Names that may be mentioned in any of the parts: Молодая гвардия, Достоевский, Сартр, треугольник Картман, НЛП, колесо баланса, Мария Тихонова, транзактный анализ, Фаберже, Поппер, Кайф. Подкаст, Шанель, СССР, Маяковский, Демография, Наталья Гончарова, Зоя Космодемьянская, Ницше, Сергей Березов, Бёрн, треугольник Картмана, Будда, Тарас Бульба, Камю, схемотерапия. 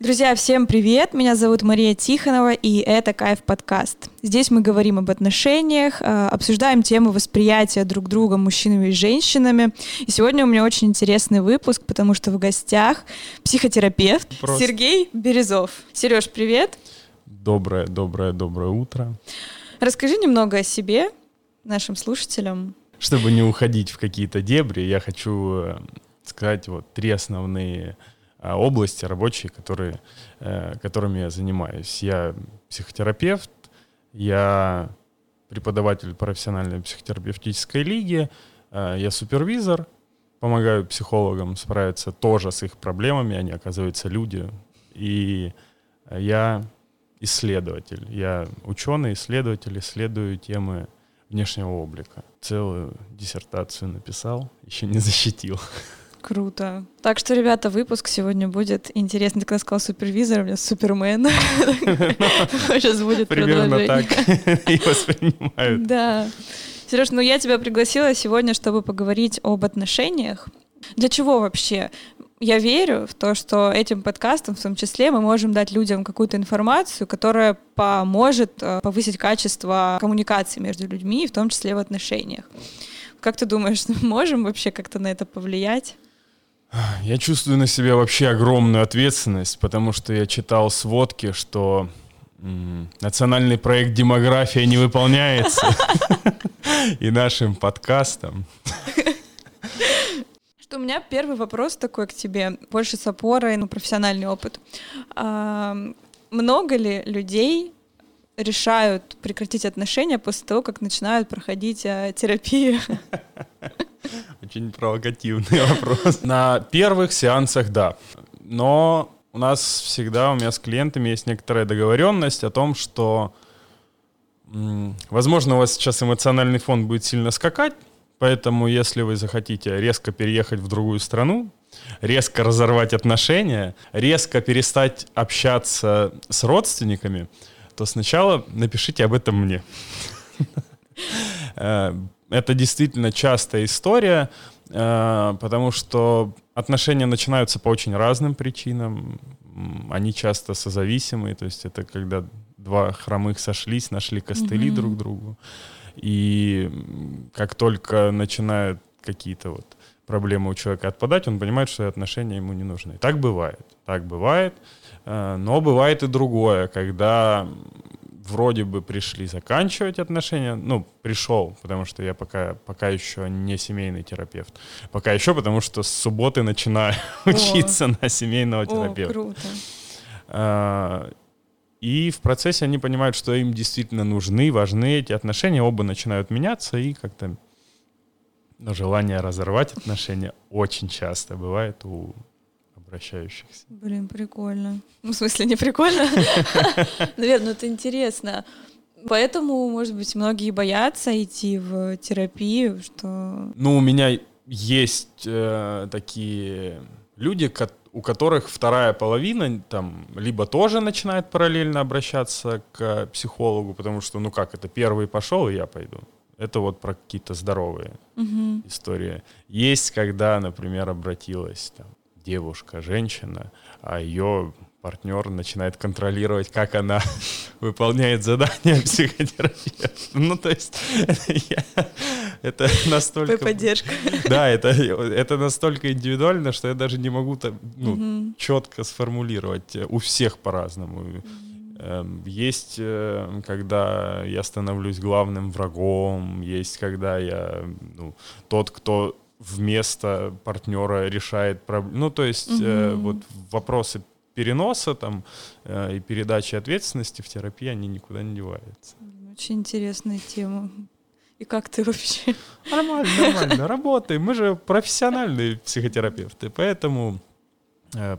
Друзья, всем привет! Меня зовут Мария Тихонова, и это «Кайф. Подкаст». Здесь мы говорим об отношениях, обсуждаем тему восприятия друг друга мужчинами и женщинами. И сегодня у меня очень интересный выпуск, потому что в гостях психотерапевт Сергей Березов. Сереж, привет! Доброе утро! Расскажи немного о себе, нашим слушателям. Чтобы не уходить в какие-то дебри, я хочу сказать три основные области рабочие, которыми я занимаюсь. Я психотерапевт, я преподаватель профессиональной психотерапевтической лиги, я супервизор, помогаю психологам справиться тоже с их проблемами, они, оказывается, люди. И я исследователь, я ученый-исследователь, исследую темы внешнего облика. Целую диссертацию написал, еще не защитил. Круто. Так что, ребята, выпуск сегодня будет интересный. Ты когда сказал супервизор, у меня супермен. Сейчас будет продолжение. Примерно так и воспринимают. Да. Сереж, я тебя пригласила сегодня, чтобы поговорить об отношениях. Для чего вообще? Я верю в то, что этим подкастом, в том числе, мы можем дать людям какую-то информацию, которая поможет повысить качество коммуникации между людьми, в том числе в отношениях. Как ты думаешь, мы можем вообще как-то на это повлиять? Я чувствую на себе вообще огромную ответственность, потому что я читал сводки, что национальный проект «Демография» не выполняется и нашим подкастом. Что у меня первый вопрос такой к тебе, больше с опорой на профессиональный опыт. Много ли людей решают прекратить отношения после того, как начинают проходить терапию? Очень провокативный вопрос. На первых сеансах — да. Но у меня с клиентами есть некоторая договоренность о том, что, возможно, у вас сейчас эмоциональный фон будет сильно скакать, поэтому если вы захотите резко переехать в другую страну, резко разорвать отношения, резко перестать общаться с родственниками, то сначала напишите об этом мне. Это действительно частая история, потому что отношения начинаются по очень разным причинам. Они часто созависимые, то есть это когда два хромых сошлись, нашли костыли друг другу. И как только начинают какие-то проблемы у человека отпадать, он понимает, что отношения ему не нужны. Так бывает. Но бывает и другое, когда вроде бы пришли заканчивать отношения, пришел, потому что я пока еще не семейный терапевт, пока еще, потому что с субботы начинаю учиться на семейного терапевта. Круто. И в процессе они понимают, что им действительно нужны, важны эти отношения, оба начинают меняться, и как-то желание разорвать отношения очень часто бывает у обращающихся. Блин, прикольно. В смысле, не прикольно? Наверное, это интересно. Поэтому, может быть, многие боятся идти в терапию, что... у меня есть такие люди, у которых вторая половина либо тоже начинает параллельно обращаться к психологу, потому что, это первый пошел, и я пойду. Это про какие-то здоровые истории. Есть, когда, например, обратилась девушка, женщина, а ее партнер начинает контролировать, как она выполняет задания психотерапевта. Это настолько... Поддержка. Да, это настолько индивидуально, что я даже не могу четко сформулировать. У всех по-разному. Есть, когда я становлюсь главным врагом, есть, когда я тот, кто вместо партнера решает проблему. Вопросы переноса и передачи ответственности в терапии, они никуда не деваются. Очень интересная тема. И как ты вообще? Нормально, работаем. Мы же профессиональные психотерапевты, поэтому,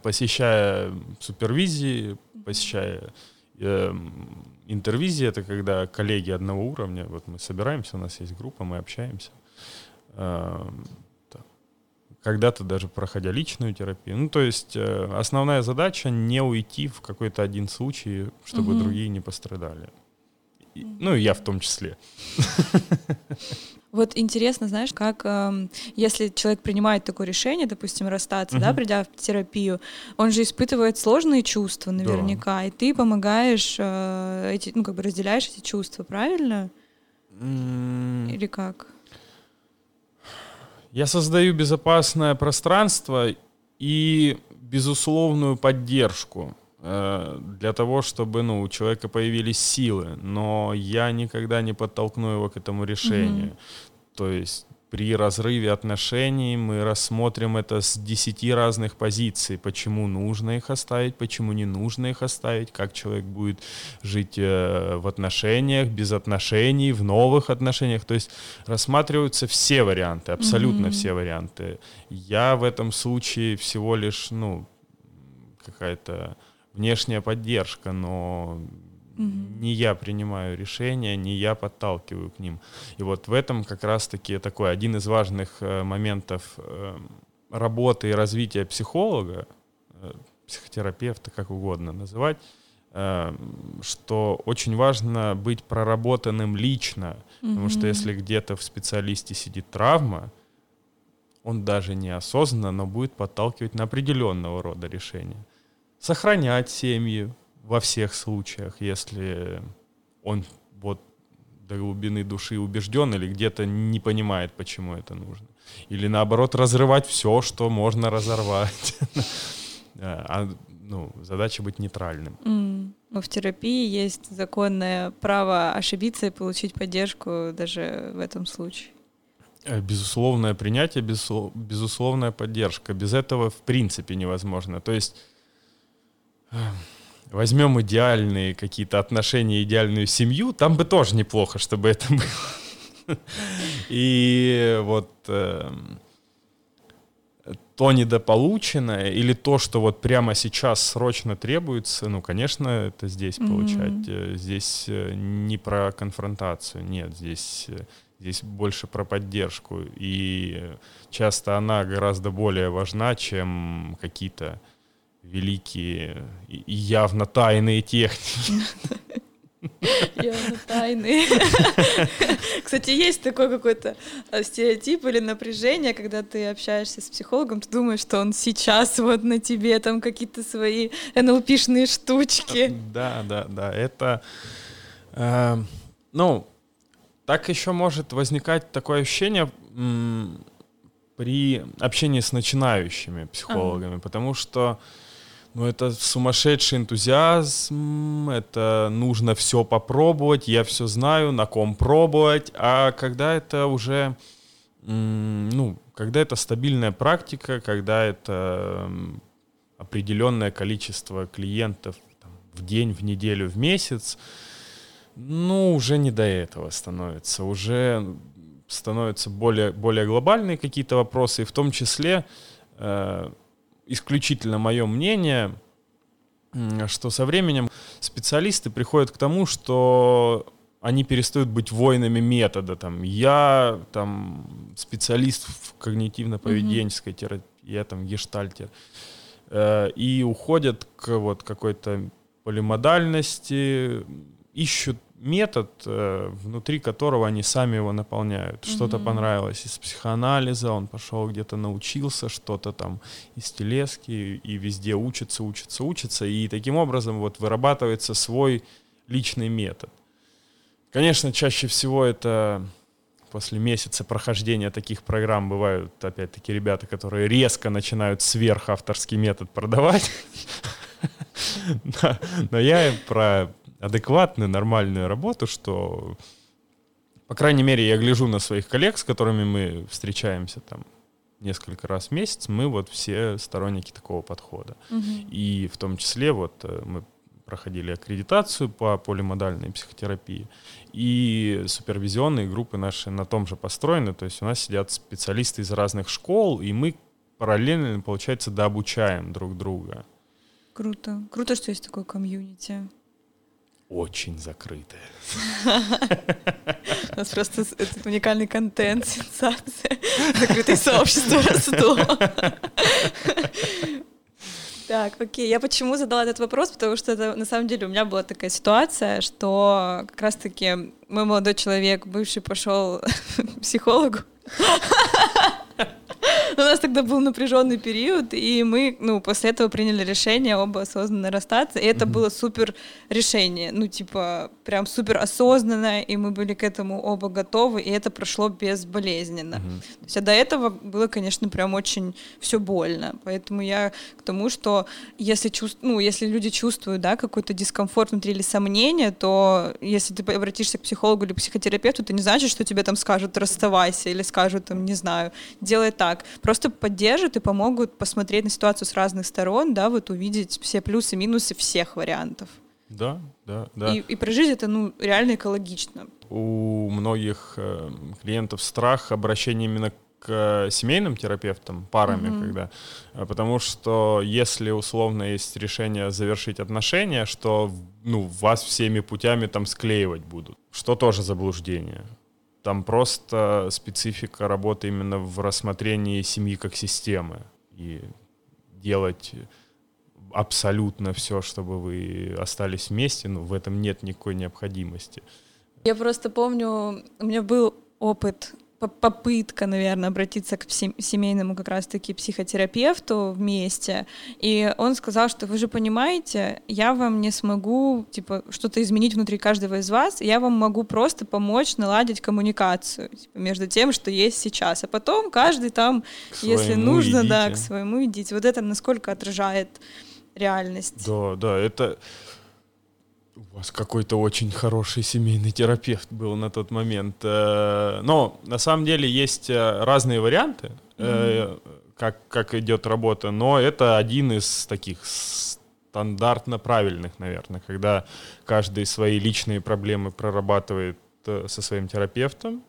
посещая супервизии, посещая интервизии, это когда коллеги одного уровня, мы собираемся, у нас есть группа, мы общаемся. Когда-то даже проходя личную терапию. Основная задача — не уйти в какой-то один случай, чтобы другие не пострадали. Я в том числе. Вот интересно, знаешь, как, если человек принимает такое решение, допустим, расстаться, да, придя в терапию, он же испытывает сложные чувства наверняка, и ты помогаешь, разделяешь эти чувства, правильно? Или как? Я создаю безопасное пространство и безусловную поддержку для того, чтобы у человека появились силы, но я никогда не подтолкну его к этому решению. То есть при разрыве отношений мы рассмотрим это с 10 разных позиций, почему нужно их оставить, почему не нужно их оставить, как человек будет жить в отношениях, без отношений, в новых отношениях. То есть рассматриваются все варианты, абсолютно все варианты. Я в этом случае всего лишь, какая-то внешняя поддержка, но не я принимаю решения, не я подталкиваю к ним. И вот в этом как раз-таки такой один из важных моментов работы и развития психолога, психотерапевта, как угодно называть, что очень важно быть проработанным лично, потому что если где-то в специалисте сидит травма, он даже неосознанно, но будет подталкивать на определенного рода решения. Сохранять семьи во всех случаях, если он до глубины души убежден или где-то не понимает, почему это нужно. Или наоборот, разрывать все, что можно разорвать. Задача быть нейтральным. В терапии есть законное право ошибиться и получить поддержку даже в этом случае. Безусловное принятие, безусловная поддержка. Без этого в принципе невозможно. То есть возьмем идеальные какие-то отношения, идеальную семью, там бы тоже неплохо, чтобы это было. И то недополученное или то, что прямо сейчас срочно требуется, конечно, это здесь получать. Здесь не про конфронтацию, нет, здесь больше про поддержку. И часто она гораздо более важна, чем какие-то великие и явно тайные техники. Явно тайные. Кстати, есть такой какой-то стереотип или напряжение, когда ты общаешься с психологом, ты думаешь, что он сейчас на тебе там какие-то свои НЛП-шные штучки. Да. Это... так еще может возникать такое ощущение... при общении с начинающими психологами, потому что это сумасшедший энтузиазм, это нужно все попробовать, я все знаю, на ком пробовать, а когда это уже, когда это стабильная практика, когда это определенное количество клиентов в день, в неделю, в месяц, уже не до этого становится, уже... становятся более глобальные какие-то вопросы, и в том числе исключительно мое мнение, что со временем специалисты приходят к тому, что они перестают быть воинами метода. Я специалист в когнитивно-поведенческой терапии, я гештальтер, и уходят к какой-то полимодальности, ищут метод, внутри которого они сами его наполняют. Что-то понравилось из психоанализа, он пошел где-то научился, что-то из телески, и везде учится, и таким образом вырабатывается свой личный метод. Конечно, чаще всего это после месяца прохождения таких программ бывают, опять-таки, ребята, которые резко начинают сверхавторский метод продавать. Но я про... адекватную, нормальную работу, что, по крайней мере, я гляжу на своих коллег, с которыми мы встречаемся несколько раз в месяц, мы все сторонники такого подхода. И в том числе мы проходили аккредитацию по полимодальной психотерапии, и супервизионные группы наши на том же построены, то есть у нас сидят специалисты из разных школ, и мы параллельно, получается, дообучаем друг друга. Круто. Круто, что есть такое комьюнити. Очень закрытая. У нас просто этот уникальный контент, сенсация. Закрытое сообщество росло. Так, окей. Я почему задала этот вопрос? Потому что это, на самом деле, у меня была такая ситуация, что как раз-таки мой молодой человек, бывший, пошел к психологу. У нас тогда был напряженный период, и мы, после этого приняли решение оба осознанно расстаться, и это было супер решение, прям супер осознанное, и мы были к этому оба готовы, и это прошло безболезненно. То есть, а до этого было, конечно, прям очень все больно, поэтому я к тому, что если люди чувствуют, да, какой-то дискомфорт внутри или сомнения, то если ты обратишься к психологу или психотерапевту, это не значит, что тебе там скажут «расставайся» или скажут там, не знаю, «делай так». Просто поддержат и помогут посмотреть на ситуацию с разных сторон, да, вот увидеть все плюсы и минусы всех вариантов. Да. И прожить это, реально экологично. У многих клиентов страх обращения именно к семейным терапевтам, парами, когда, потому что если условно есть решение завершить отношения, что, вас всеми путями там склеивать будут, что тоже заблуждение. Там просто специфика работы именно в рассмотрении семьи как системы. И делать абсолютно все, чтобы вы остались вместе, в этом нет никакой необходимости. Я просто помню, у меня был опыт, попытка, наверное, обратиться к семейному как раз-таки психотерапевту вместе, и он сказал, что вы же понимаете, я вам не смогу, что-то изменить внутри каждого из вас, я вам могу просто помочь наладить коммуникацию, между тем, что есть сейчас, а потом каждый там, если нужно, идите. Да, к своему идите. Вот это насколько отражает реальность. Да, это... У вас какой-то очень хороший семейный терапевт был на тот момент. Но на самом деле есть разные варианты, как идет работа, но это один из таких стандартно правильных, наверное, когда каждый свои личные проблемы прорабатывает со своим терапевтом.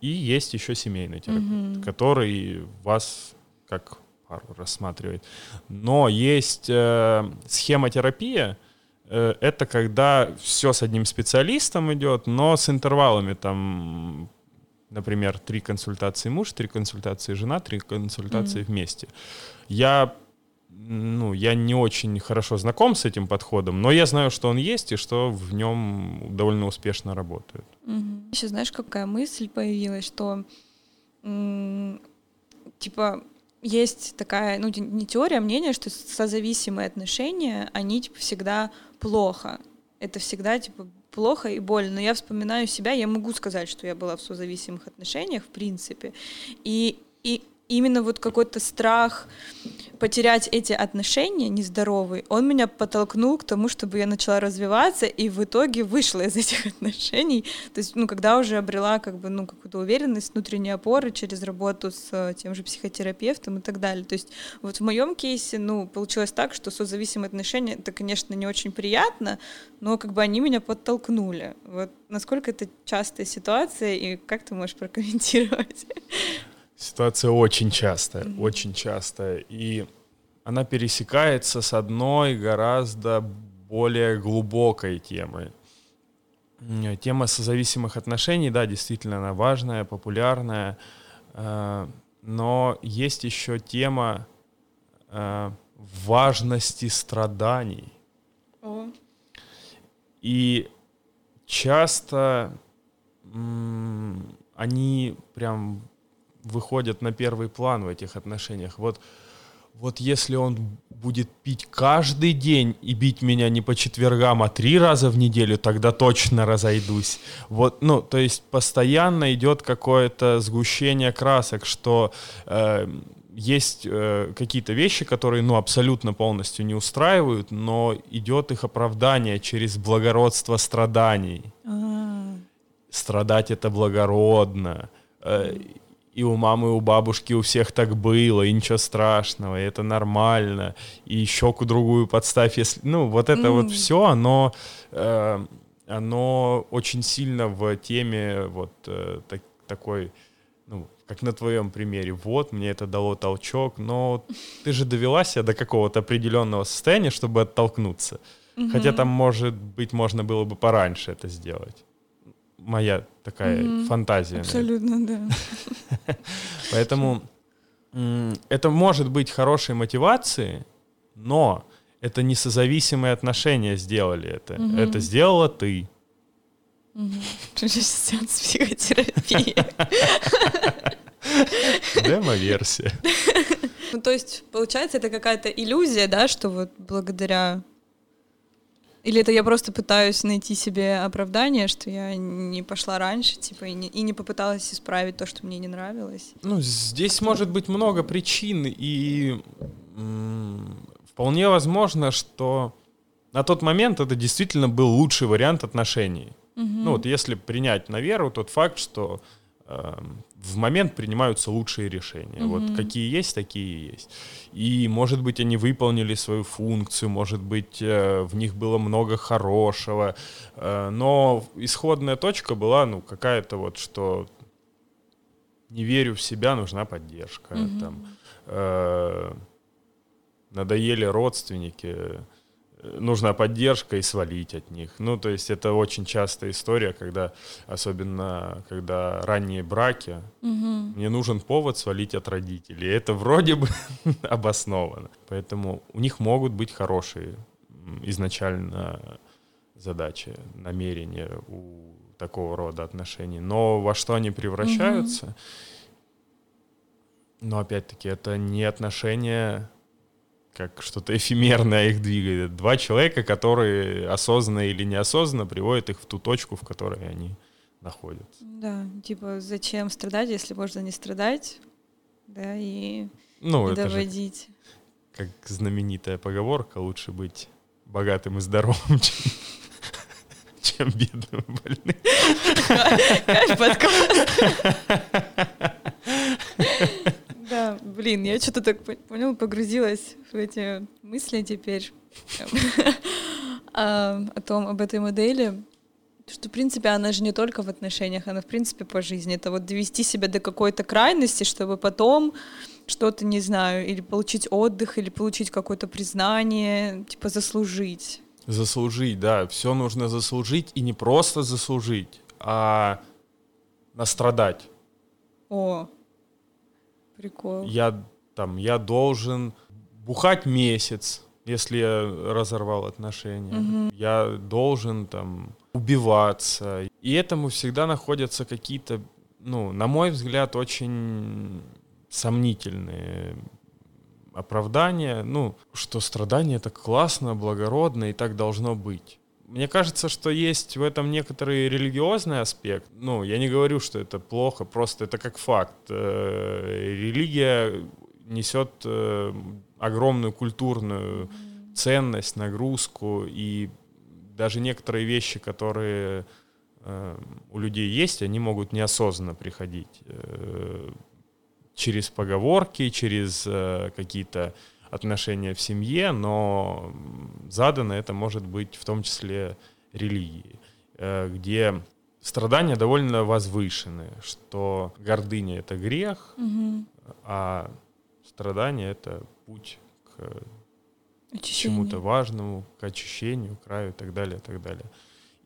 И есть еще семейный терапевт, который вас как пару рассматривает. Но есть схемотерапия, это когда все с одним специалистом идет, но с интервалами, там, например, 3 консультации муж, 3 консультации жена, 3 консультации вместе. Я не очень хорошо знаком с этим подходом, но я знаю, что он есть и что в нем довольно успешно работают. Еще знаешь, какая мысль появилась, что есть такая, не теория, а мнение, что созависимые отношения, они, всегда плохо. Это всегда, плохо и больно. Но я вспоминаю себя, я могу сказать, что я была в созависимых отношениях, в принципе. И именно вот какой-то страх потерять эти отношения нездоровые, он меня подтолкнул к тому, чтобы я начала развиваться, и в итоге вышла из этих отношений. То есть, когда уже обрела какую-то уверенность, внутренние опоры через работу с тем же психотерапевтом и так далее. То есть, вот в моем кейсе, получилось так, что созависимые отношения, это, конечно, не очень приятно, но они меня подтолкнули. Вот насколько это частая ситуация, и как ты можешь прокомментировать? Ситуация очень частая, и она пересекается с одной гораздо более глубокой темой. Тема созависимых отношений, да, действительно, она важная, популярная, но есть еще тема важности страданий. И часто они прям... выходят на первый план в этих отношениях. Вот если он будет пить каждый день и бить меня не по четвергам, а 3 раза в неделю, тогда точно разойдусь. То есть постоянно идет какое-то сгущение красок, что есть какие-то вещи, которые абсолютно полностью не устраивают, но идет их оправдание через благородство страданий. Страдать — это благородно. И у мамы, и у бабушки, у всех так было, и ничего страшного, и это нормально, и щеку другую подставь, если... это все, оно очень сильно в теме такой, как на твоем примере, мне это дало толчок, но ты же довела себя до какого-то определенного состояния, чтобы оттолкнуться. Хотя там, может быть, можно было бы пораньше это сделать. Моя такая фантазия. Абсолютно, да. Поэтому это может быть хорошей мотивацией, но это не созависимые отношения сделали это. Угу. Это сделала ты. Сеанс психотерапии. Демо-версия. Ну, то есть, получается, это какая-то иллюзия, да, что вот благодаря... Или это я просто пытаюсь найти себе оправдание, что я не пошла раньше, типа, и не попыталась исправить то, что мне не нравилось? Ну, здесь может быть много причин, и вполне возможно, что на тот момент это действительно был лучший вариант отношений. Угу. Ну, вот если принять на веру тот факт, что в момент принимаются лучшие решения. Угу. Вот какие есть, такие и есть. И, может быть, они выполнили свою функцию, может быть, в них было много хорошего, но исходная точка была, ну, какая-то вот, что не верю в себя, нужна поддержка. Угу. Там, надоели родственники, нужна поддержка и свалить от них. Ну, то есть это очень частая история, когда, особенно когда ранние браки, угу. мне нужен повод свалить от родителей. Это вроде бы обосновано. Поэтому у них могут быть хорошие изначально задачи, намерения у такого рода отношений. Но во что они превращаются? Угу. Но опять-таки это не отношения... как что-то эфемерное их двигает. Два человека, которые осознанно или неосознанно приводят их в ту точку, в которой они находятся. Да, типа зачем страдать, если можно не страдать, да, и ну, это доводить. Же, как знаменитая поговорка, лучше быть богатым и здоровым, чем бедным и больным. Кайф подкаст. Да, блин, я что-то так понял, погрузилась в эти мысли теперь об этой модели, что, в принципе, она же не только в отношениях, она, в принципе, по жизни. Это вот довести себя до какой-то крайности, чтобы потом что-то, не знаю, или получить отдых, или получить какое-то признание, типа заслужить. Заслужить, да, все нужно заслужить, и не просто заслужить, а настрадать. О, прикол. Я должен бухать месяц, если я разорвал отношения. Угу. Я должен там убиваться. И этому всегда находятся какие-то, ну, на мой взгляд, очень сомнительные оправдания. Ну, что страдание — это классно, благородно, и так должно быть. Мне кажется, что есть в этом некоторый религиозный аспект. Ну, я не говорю, что это плохо, просто это как факт. Религия несет огромную культурную ценность, нагрузку, и даже некоторые вещи, которые у людей есть, они могут неосознанно приходить через поговорки, через какие-то отношения в семье, но задано это может быть в том числе религией, где страдания довольно возвышены, что гордыня — это грех, угу. а страдание — это путь к очищению. Чему-то важному, к очищению, к раю и так далее, и так далее.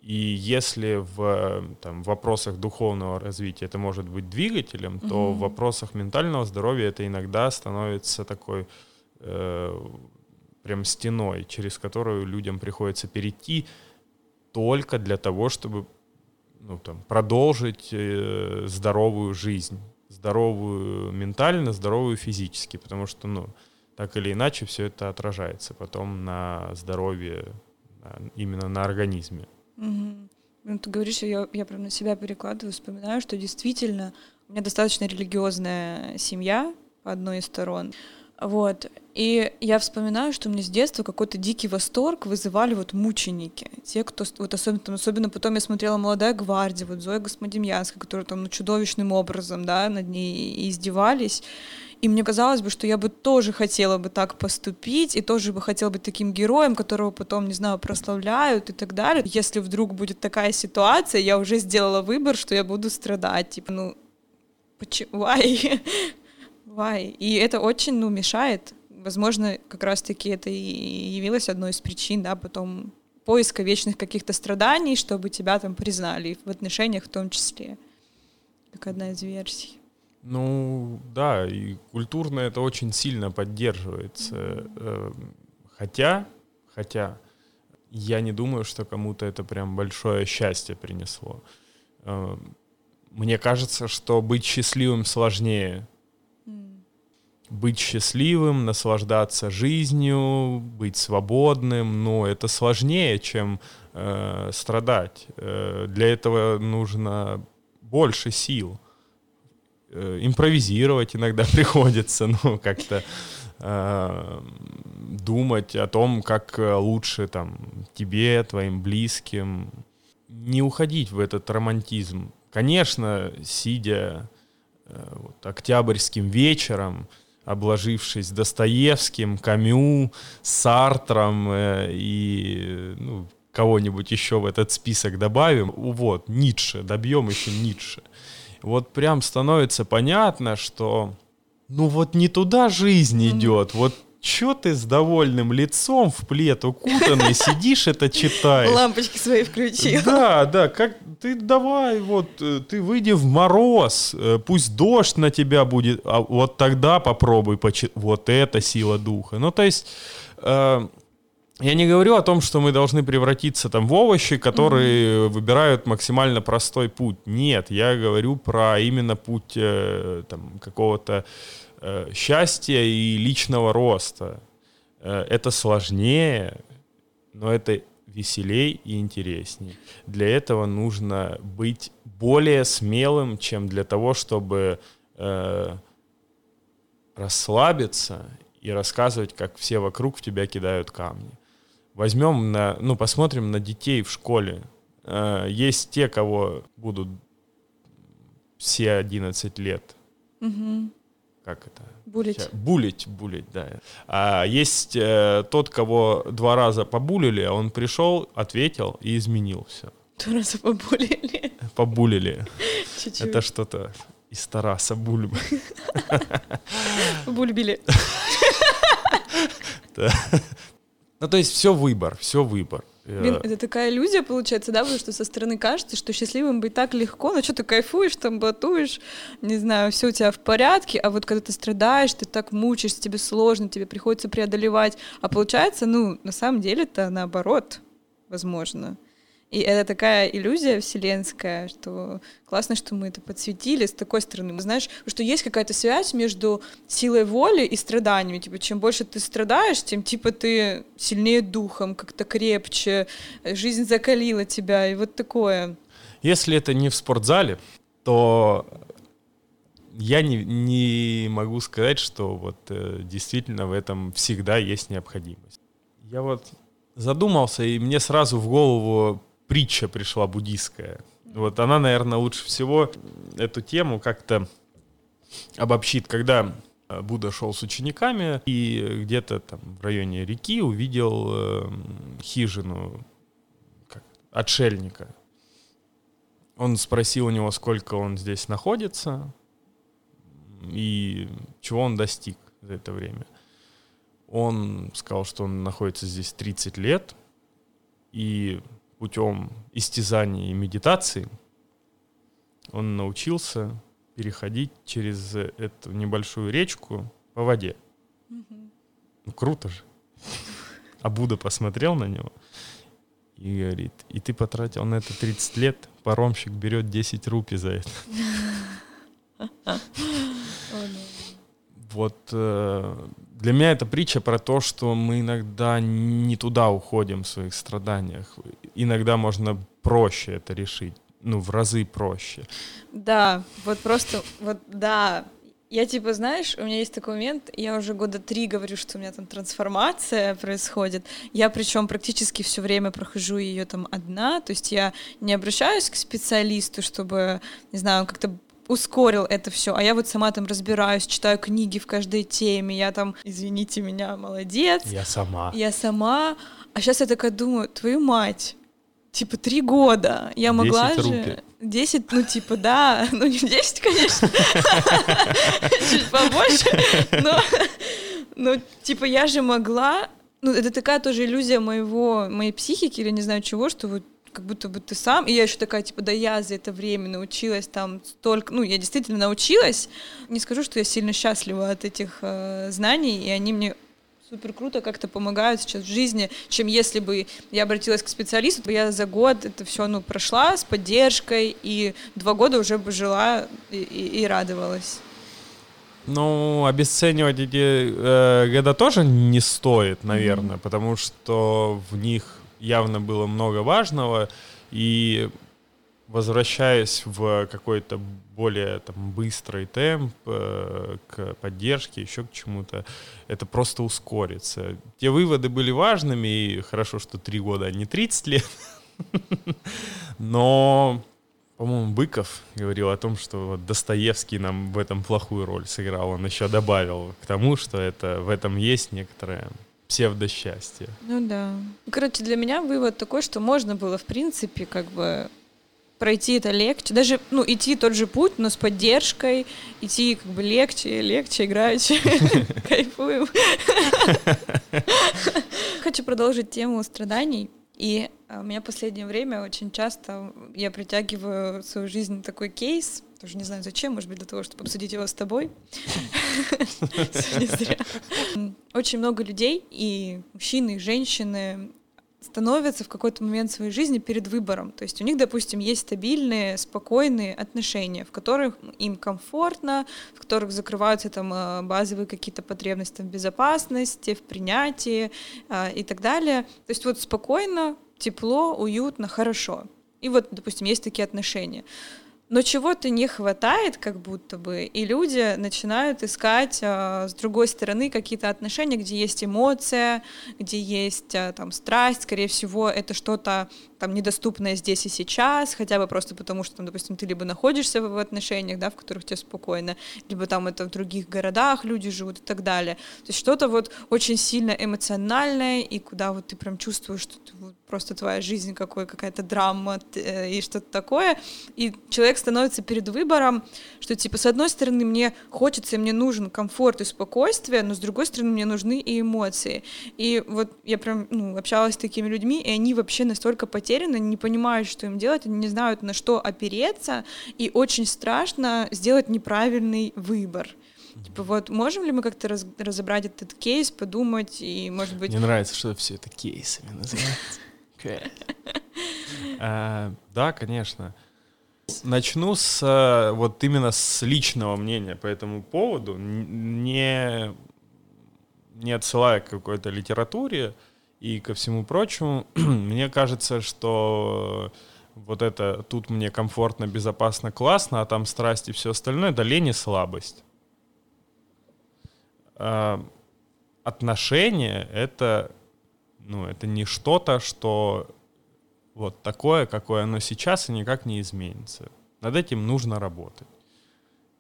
И если в там, вопросах духовного развития это может быть двигателем, угу. то в вопросах ментального здоровья это иногда становится такой прям стеной, через которую людям приходится перейти только для того, чтобы ну, там, продолжить здоровую жизнь, здоровую ментально, здоровую физически, потому что ну, так или иначе все это отражается потом на здоровье, именно на организме. Угу. Ну, ты говоришь, я прям на себя перекладываю, вспоминаю, что действительно у меня достаточно религиозная семья по одной из сторон. Вот. И я вспоминаю, что у меня с детства какой-то дикий восторг вызывали вот мученики. Те, кто... Вот особенно потом я смотрела «Молодая гвардия», вот Зоя Космодемьянская, которая там ну, чудовищным образом, да, над ней издевались. И мне казалось бы, что я бы тоже хотела бы так поступить, и тоже бы хотела быть таким героем, которого потом, не знаю, прославляют и так далее. Если вдруг будет такая ситуация, я уже сделала выбор, что я буду страдать. Типа, ну, почему? И это очень, ну, мешает. Возможно, как раз-таки это и явилось одной из причин, да, потом поиска вечных каких-то страданий, чтобы тебя там признали, в отношениях в том числе, как одна из версий. Ну, да, и культурно это очень сильно поддерживается. Mm-hmm. Хотя я не думаю, что кому-то это прям большое счастье принесло. Мне кажется, что быть счастливым сложнее. Быть счастливым, наслаждаться жизнью, быть свободным, ну, это сложнее, чем страдать. Для этого нужно больше сил. Импровизировать иногда приходится, ну, как-то думать о том, как лучше там, тебе, твоим близким. Не уходить в этот романтизм. Конечно, сидя октябрьским вечером, обложившись Достоевским, Камю, Сартром и кого-нибудь еще в этот список добавим. Вот, Ницше, добьем еще Ницше. Вот прям становится понятно, что не туда жизнь идет. Вот че ты с довольным лицом в плед укутанный сидишь это читаешь? Лампочки свои включил. Да, как ты давай, ты выйди в мороз, пусть дождь на тебя будет, а вот тогда попробуй почитать. Вот это сила духа. Ну, то есть, я не говорю о том, что мы должны превратиться в овощи, которые выбирают максимально простой путь. Нет, я говорю про именно путь какого-то счастья и личного роста. Это сложнее, но это веселей и интересней. Для этого нужно быть более смелым, чем для того, чтобы расслабиться и рассказывать, как все вокруг в тебя кидают камни. Возьмем, посмотрим на детей в школе. Есть те, кого будут все 11 лет. Угу. Как это? Булить. Булить, да. А есть тот, кого 2 раза побулили, а он пришел, ответил и изменился. 2 раза побулили? Побулили. Чуть-чуть. Это что-то из Тараса Бульбы. Бульбили. То есть все выбор. Блин, это такая иллюзия получается, да, потому что со стороны кажется, что счастливым быть так легко, но что ты кайфуешь, там блатуешь, не знаю, все у тебя в порядке, а вот когда ты страдаешь, ты так мучаешься, тебе сложно, тебе приходится преодолевать, а получается, на самом деле-то наоборот, возможно. И это такая иллюзия вселенская, что классно, что мы это подсветили с такой стороны. Знаешь, что есть какая-то связь между силой воли и страданиями. Типа, чем больше ты страдаешь, тем ты сильнее духом, как-то крепче, жизнь закалила тебя и вот такое. Если это не в спортзале, то я не могу сказать, что действительно в этом всегда есть необходимость. Я задумался, и мне сразу в голову притча пришла буддийская. Она, наверное, лучше всего эту тему как-то обобщит. Когда Будда шел с учениками и где-то там в районе реки увидел хижину отшельника. Он спросил у него, сколько он здесь находится и чего он достиг за это время. Он сказал, что он находится здесь 30 лет и путем истязаний и медитации он научился переходить через эту небольшую речку по воде. Mm-hmm. Круто же. А Будда посмотрел на него и говорит, и ты потратил на это 30 лет, паромщик берет 10 рупий за это. Для меня это притча про то, что мы иногда не туда уходим в своих страданиях. Иногда можно проще это решить, в разы проще. Да, да. Я знаешь, у меня есть такой момент, я уже 3 года говорю, что у меня там трансформация происходит. Я причем практически все время прохожу ее там одна, то есть я не обращаюсь к специалисту, чтобы, не знаю, он как-то ускорил это все, а я сама там разбираюсь, читаю книги в каждой теме, я извините меня, молодец. Я сама. А сейчас я такая думаю, твою мать, 3 года, я могла же... 10, да, не 10, конечно, чуть побольше, но я же могла, это такая тоже иллюзия моей психики или не знаю чего, что как будто бы ты сам, и я еще такая, я за это время научилась там столько, я действительно научилась, не скажу, что я сильно счастлива от этих знаний, и они мне супер круто как-то помогают сейчас в жизни, чем если бы я обратилась к специалисту. Я за год это все прошла с поддержкой, и 2 года уже бы жила и радовалась. Ну, обесценивать эти года тоже не стоит, наверное, потому что в них явно было много важного, и возвращаясь в какой-то более быстрый темп к поддержке, еще к чему-то, это просто ускорится. Те выводы были важными, и хорошо, что 3 года, а не 30 лет. Но, по-моему, Быков говорил о том, что Достоевский нам в этом плохую роль сыграл. Он еще добавил к тому, что это, в этом есть некоторое псевдосчастье. Ну да. Короче, для меня вывод такой, что можно было, в принципе, пройти это легче, даже, идти тот же путь, но с поддержкой, идти легче, играючи, кайфуем. Хочу продолжить тему страданий, и у меня в последнее время очень часто я притягиваю в свою жизнь такой кейс, тоже не знаю зачем, может быть, для того, чтобы обсудить его с тобой. Очень много людей, и мужчины, и женщины, становятся в какой-то момент своей жизни перед выбором. То есть у них, допустим, есть стабильные, спокойные отношения, в которых им комфортно, в которых закрываются базовые какие-то потребности в безопасности, в принятии и так далее. То есть спокойно, тепло, уютно, хорошо. И допустим, есть такие отношения. Но чего-то не хватает, как будто бы, и люди начинают искать с другой стороны какие-то отношения, где есть эмоция, где есть страсть, скорее всего, это что-то недоступное здесь и сейчас, хотя бы просто потому, что, допустим, ты либо находишься в отношениях, в которых тебе спокойно, либо это в других городах люди живут и так далее. То есть что-то очень сильно эмоциональное, и куда ты прям чувствуешь, что ты, просто твоя жизнь какая-то драма и что-то такое, и человек становится перед выбором, что с одной стороны мне хочется и мне нужен комфорт и спокойствие, но с другой стороны мне нужны и эмоции. И я прям общалась с такими людьми, и они вообще настолько потеряны, не понимают, что им делать, они не знают, на что опереться, и очень страшно сделать неправильный выбор. Можем ли мы как-то разобрать этот кейс, подумать и, может быть... Мне нравится, что все это кейсами называется. Да, конечно. Начну с именно с личного мнения по этому поводу, не отсылая к какой-то литературе и ко всему прочему. Мне кажется, что это тут мне комфортно, безопасно, классно, а там страсть и все остальное — это лень и слабость. Отношения — это, это не что-то, что такое, какое оно сейчас, и никак не изменится. Над этим нужно работать.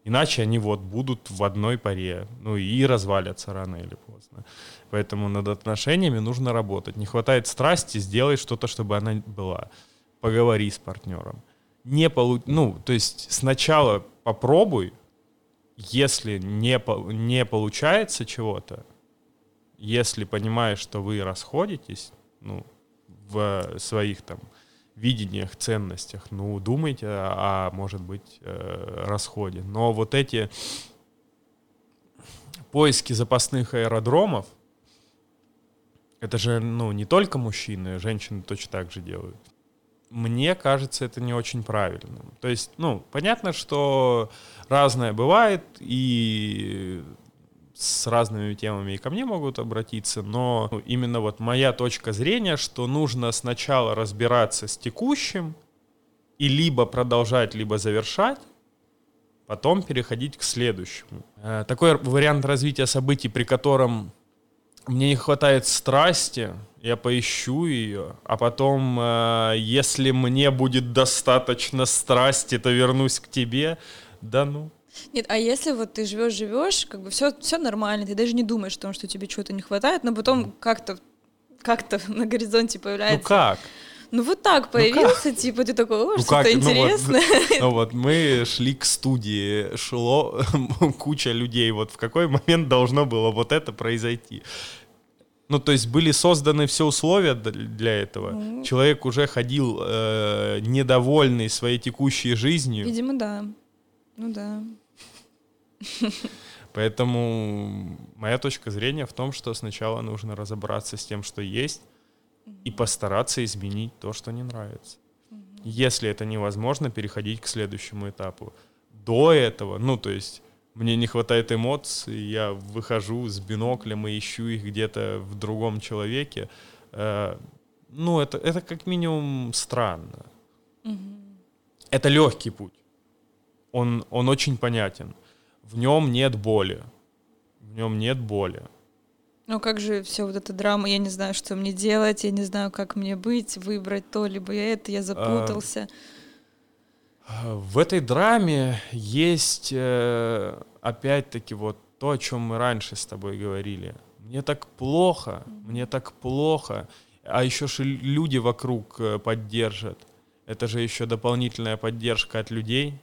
Иначе они будут в одной паре, и развалятся рано или поздно. Поэтому над отношениями нужно работать. Не хватает страсти — сделай что-то, чтобы она была. Поговори с партнером. То есть сначала попробуй, если не получается чего-то, если понимаешь, что вы расходитесь, в своих видениях, ценностях, думайте о, может быть, расходе. Но эти поиски запасных аэродромов, это же, не только мужчины, женщины точно так же делают. Мне кажется, это не очень правильно. То есть, понятно, что разное бывает, и с разными темами и ко мне могут обратиться, но именно моя точка зрения, что нужно сначала разбираться с текущим и либо продолжать, либо завершать, потом переходить к следующему. Такой вариант развития событий, при котором мне не хватает страсти, я поищу ее, а потом, если мне будет достаточно страсти, то вернусь к тебе. Да ну. Нет, а если ты живешь, все нормально, ты даже не думаешь о том, что тебе чего-то не хватает, но потом как-то на горизонте появляется. Ну как? Так появился, ты такой, что-то интересное. Мы шли к студии, шло куча людей, в какой момент должно было это произойти. То есть были созданы все условия для этого. Человек уже ходил недовольный своей текущей жизнью. Видимо, да. Ну да. Поэтому моя точка зрения в том, что сначала нужно разобраться с тем, что есть, и постараться изменить то, что не нравится. Если это невозможно, переходить к следующему этапу. До этого, ну, то есть, мне не хватает эмоций, я выхожу с биноклем и ищу их где-то в другом человеке. Ну, это как минимум странно. Это легкий путь. Он очень понятен. В нем нет боли. Ну как же все вот эта драма, я не знаю, что мне делать, я не знаю, как мне быть, выбрать то, либо это, я запутался. В этой драме есть, опять-таки, вот то, о чем мы раньше с тобой говорили. Мне так плохо, а еще же люди вокруг поддержат. Это же еще дополнительная поддержка от людей.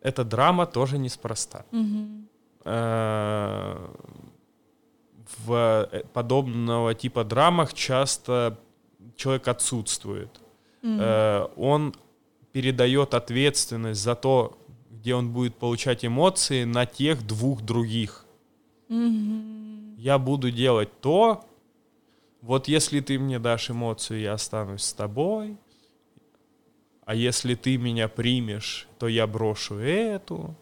Эта драма тоже неспроста. В подобного типа драмах часто человек отсутствует. Он передает ответственность за то, где он будет получать эмоции, на тех двух других. Я буду делать то, вот если ты мне дашь эмоцию, я останусь с тобой, а если ты меня примешь, то я брошу эту.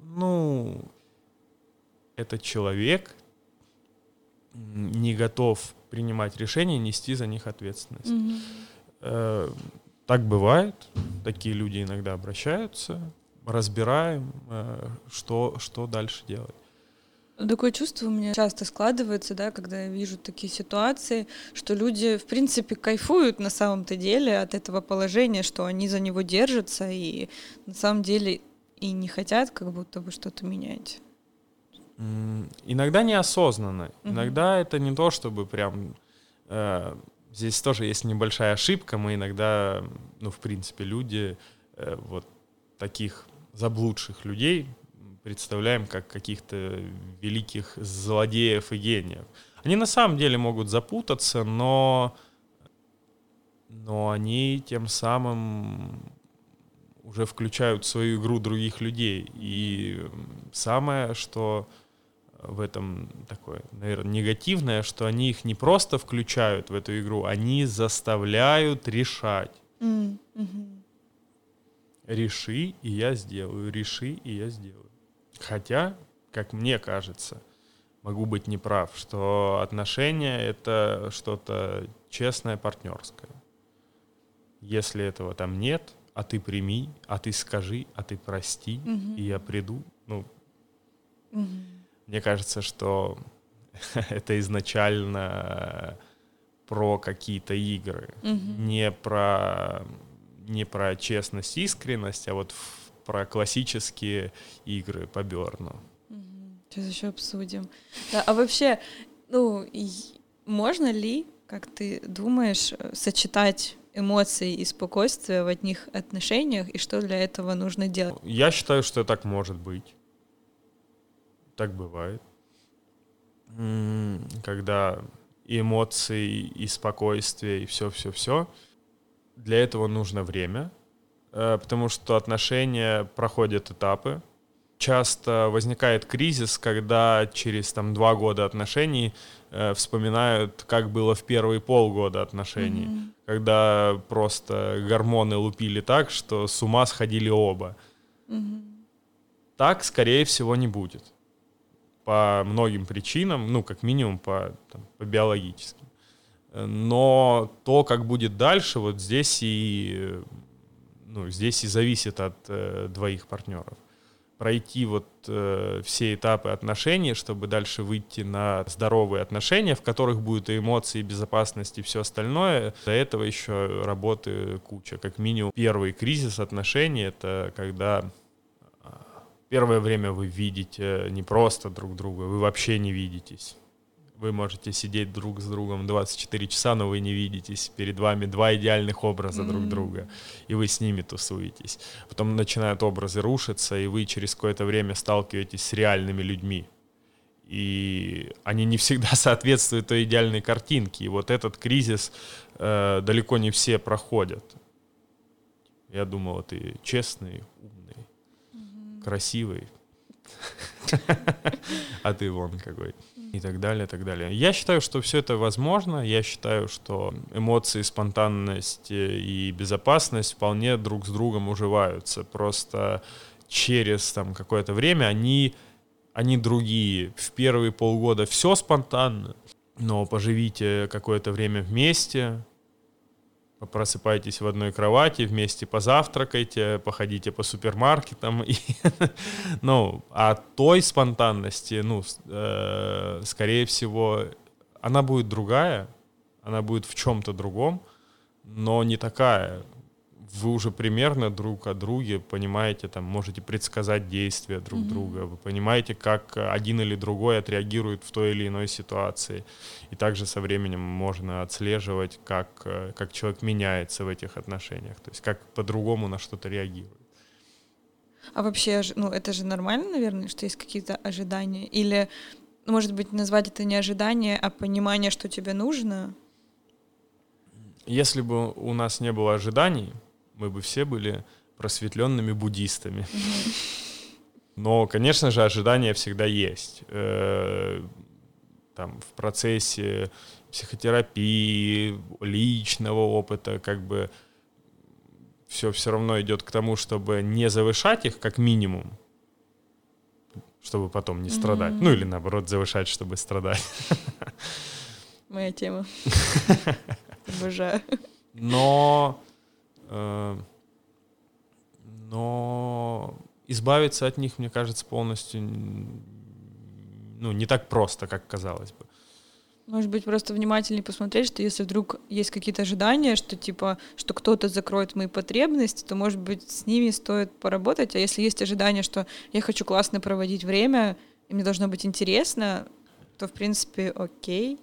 Ну, этот человек не готов принимать решения, нести за них ответственность. Так бывает, такие люди иногда обращаются, разбираем, что дальше делать. Такое чувство у меня часто складывается, да, когда я вижу такие ситуации, что люди, в принципе, кайфуют на самом-то деле от этого положения, что они за него держатся и на самом деле и не хотят как будто бы что-то менять. Иногда неосознанно. Иногда это не то, чтобы прям... Здесь тоже есть небольшая ошибка. Мы иногда, ну, в принципе, люди, вот таких заблудших людей представляем как каких-то великих злодеев и гениев. Они на самом деле могут запутаться, но они тем самым уже включают в свою игру других людей. И самое, что... в этом такое, наверное, негативное, что они их не просто включают в эту игру, они заставляют решать. Реши, и я сделаю, реши, и я сделаю. Хотя, как мне кажется, могу быть неправ, что отношения — это что-то честное, партнерское. Если этого там нет, а ты прими, а ты скажи, а ты прости, и я приду. Ну... Мне кажется, что это изначально про какие-то игры, не про честность, искренность, а вот про классические игры по Бёрну. Сейчас еще обсудим. Да, а вообще, ну, можно ли, как ты думаешь, сочетать эмоции и спокойствие в одних отношениях, и что для этого нужно делать? Я считаю, что так может быть. Так бывает, когда эмоции и спокойствие, и все. Для этого нужно время, потому что отношения проходят этапы. Часто возникает кризис, когда через 2 года отношений вспоминают, как было в первые полгода отношений, когда просто гормоны лупили так, что с ума сходили оба. Так, скорее всего, не будет. По многим причинам, ну, как минимум по биологическим. Но то, как будет дальше, вот здесь и зависит от двоих партнеров. Пройти вот все этапы отношений, чтобы дальше выйти на здоровые отношения, в которых будут и эмоции, и безопасность, и все остальное. До этого еще работы куча. Как минимум, первый кризис отношений — это когда... Первое время вы видите не просто друг друга, вы вообще не видитесь. Вы можете сидеть друг с другом 24 часа, но вы не видитесь. Перед вами 2 идеальных образа друг друга, и вы с ними тусуетесь. Потом начинают образы рушиться, и вы через какое-то время сталкиваетесь с реальными людьми. И они не всегда соответствуют той идеальной картинке. И вот этот кризис далеко не все проходят. Я думал, ты честный, умный, красивый. А ты вон какой. И так далее, и так далее. Я считаю, что все это возможно. Я считаю, что эмоции, спонтанность и безопасность вполне друг с другом уживаются. Просто через там, какое-то время они другие. В первые полгода все спонтанно, но поживите какое-то время вместе, просыпайтесь в одной кровати, вместе позавтракайте, походите по супермаркетам. А той спонтанности, скорее всего, она будет другая, она будет в чем-то другом, но не такая. Вы уже примерно друг о друге понимаете, там, можете предсказать действия друг друга, вы понимаете, как один или другой отреагирует в той или иной ситуации. И также со временем можно отслеживать, как человек меняется в этих отношениях, то есть как по-другому на что-то реагирует. А вообще, это же нормально, наверное, что есть какие-то ожидания? Или, может быть, назвать это не ожидание, а понимание, что тебе нужно? Если бы у нас не было ожиданий, мы бы все были просветленными буддистами. Но, конечно же, ожидания всегда есть. Там, в процессе психотерапии, личного опыта, все равно идет к тому, чтобы не завышать их как минимум, чтобы потом не страдать. Или наоборот, завышать, чтобы страдать. Моя тема. Обожаю. Но избавиться от них, мне кажется, полностью не так просто, как казалось бы. Может быть, просто внимательнее посмотреть, что если вдруг есть какие-то ожидания, что кто-то закроет мои потребности, то, может быть, с ними стоит поработать. А если есть ожидание, что я хочу классно проводить время, и мне должно быть интересно, то, в принципе, окей.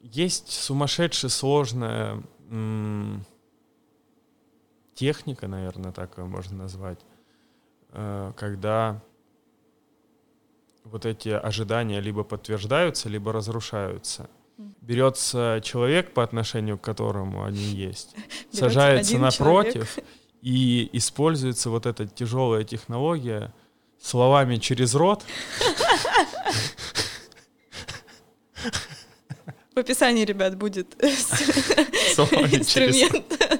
Есть сумасшедшая сложная техника, наверное, так ее можно назвать, когда вот эти ожидания либо подтверждаются, либо разрушаются. Берется человек, по отношению к которому они есть, сажается напротив и используется вот эта тяжелая технология словами через рот. В описании, ребят, будет инструмент.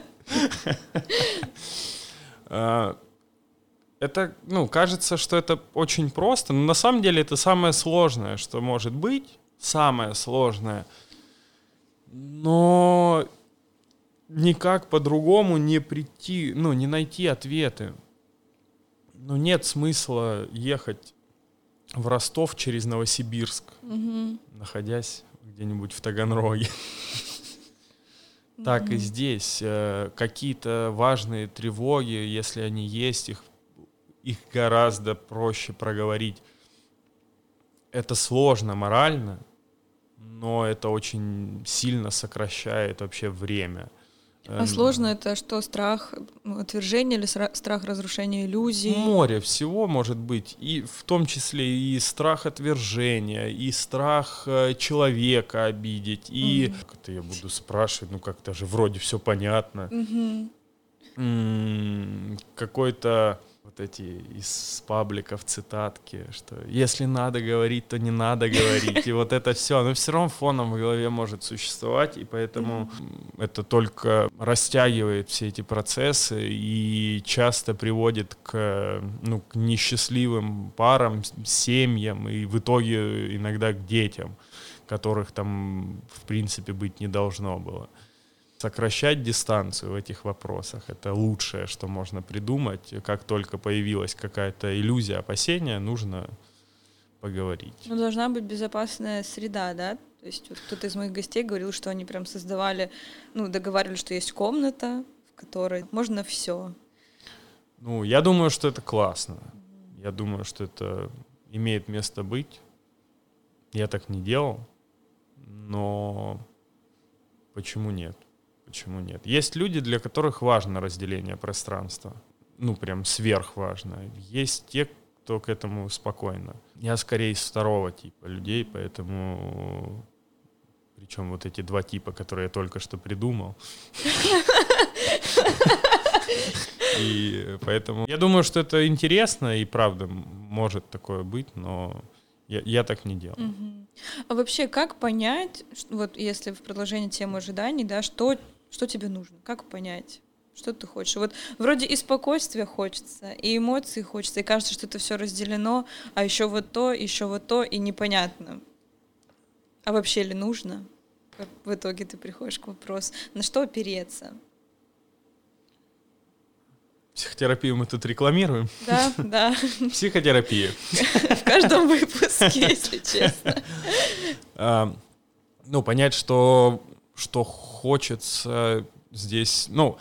Это, кажется, что это очень просто, но на самом деле это самое сложное, что может быть, самое сложное. Но никак по-другому не прийти, не найти ответы. Нет смысла ехать в Ростов через Новосибирск, находясь где-нибудь в Таганроге. Так и здесь. Какие-то важные тревоги, если они есть, их гораздо проще проговорить. Это сложно морально, но это очень сильно сокращает вообще время. А сложно это что, страх отвержения или страх разрушения иллюзий? Море всего может быть, и в том числе и страх отвержения, и страх человека обидеть, и... Как это я буду спрашивать, как-то же вроде все понятно. Какой-то вот эти из пабликов цитатки, что если надо говорить, то не надо говорить, и вот это все, оно все равно фоном в голове может существовать, и поэтому это только растягивает все эти процессы и часто приводит к несчастливым парам, семьям и в итоге иногда к детям, которых там в принципе быть не должно было. Сокращать дистанцию в этих вопросах — это лучшее, что можно придумать. Как только появилась какая-то иллюзия, опасения, нужно поговорить. Должна быть безопасная среда, да? То есть вот кто-то из моих гостей говорил, что они прям создавали, договаривались, что есть комната, в которой можно все. Я думаю, что это классно. Я думаю, что это имеет место быть. Я так не делал, но почему нет? Почему нет? Есть люди, для которых важно разделение пространства. Прям сверхважно. Есть те, кто к этому спокойно. Я скорее из второго типа людей, поэтому... Причем вот эти два типа, которые я только что придумал. И поэтому я думаю, что это интересно, и правда может такое быть, но я так не делаю. Угу. А вообще, как понять, вот если в продолжении темы ожиданий, да, что тебе нужно, как понять, что ты хочешь? Вот вроде и спокойствия хочется, и эмоций хочется, и кажется, что это все разделено, а еще вот то, и непонятно. А вообще ли нужно? Как в итоге ты приходишь к вопросу, на что опереться? Психотерапию мы тут рекламируем. Да, да. Психотерапия. В каждом выпуске, если честно. Ну, понять, что хочется здесь. Ну,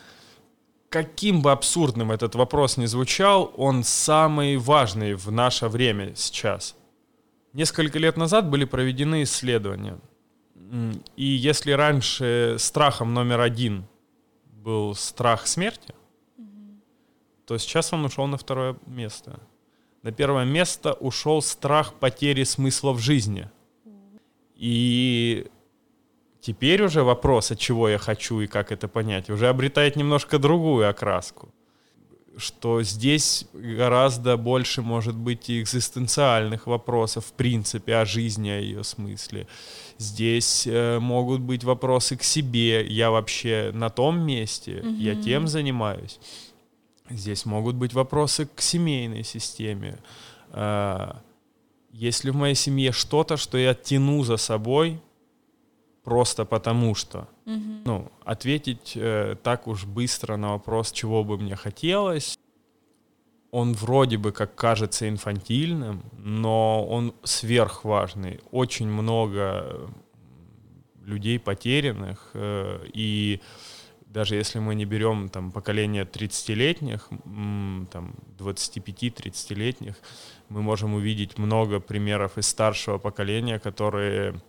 каким бы абсурдным этот вопрос ни звучал, он самый важный в наше время сейчас. Несколько лет назад были проведены исследования. И если раньше страхом номер один был страх смерти, то сейчас он ушел на второе место. На первое место ушел страх потери смысла в жизни. И теперь уже вопрос, от чего я хочу и как это понять, уже обретает немножко другую окраску. Что здесь гораздо больше может быть и экзистенциальных вопросов, в принципе, о жизни, о ее смысле. Здесь могут быть вопросы к себе. Я вообще на том месте, я тем занимаюсь. Здесь могут быть вопросы к семейной системе. Есть ли в моей семье что-то, что я тяну за собой просто потому что? Ну, ответить так уж быстро на вопрос, чего бы мне хотелось, он вроде бы как кажется инфантильным, но он сверхважный. Очень много людей потерянных, и даже если мы не берем там поколение 30-летних, там 25-30-летних, мы можем увидеть много примеров из старшего поколения, которые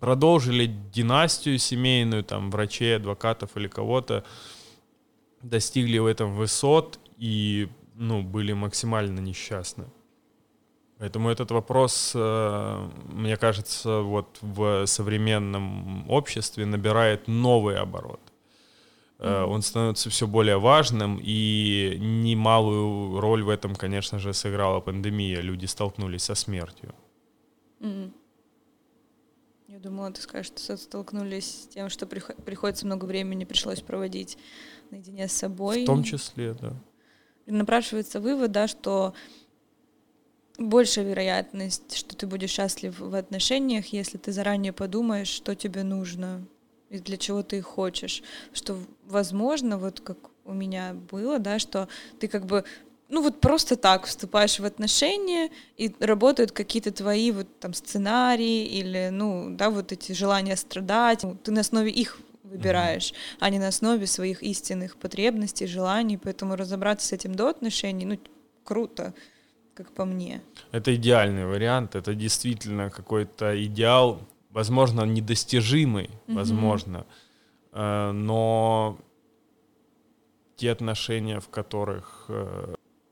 продолжили династию семейную, там врачей, адвокатов или кого-то, достигли в этом высот и, ну, были максимально несчастны. Поэтому этот вопрос, мне кажется, вот в современном обществе набирает новый оборот. Он становится все более важным, и немалую роль в этом, конечно же, сыграла пандемия. Люди столкнулись со смертью. Я думала, ты скажешь, что столкнулись с тем, что приходится много времени, пришлось проводить наедине с собой. В том числе, да. Напрашивается вывод, да, что большая вероятность, что ты будешь счастлив в отношениях, если ты заранее подумаешь, что тебе нужно и для чего ты хочешь. Что, возможно, вот как у меня было, да, что ты как бы, ну вот просто так вступаешь в отношения, и работают какие-то твои вот там сценарии или, ну, да, вот эти желания страдать. Ты на основе их выбираешь, а не на основе своих истинных потребностей, желаний. Поэтому разобраться с этим до отношений, ну, круто. Как по мне. Это идеальный вариант, это действительно какой-то идеал, возможно, недостижимый, возможно, но те отношения, в которых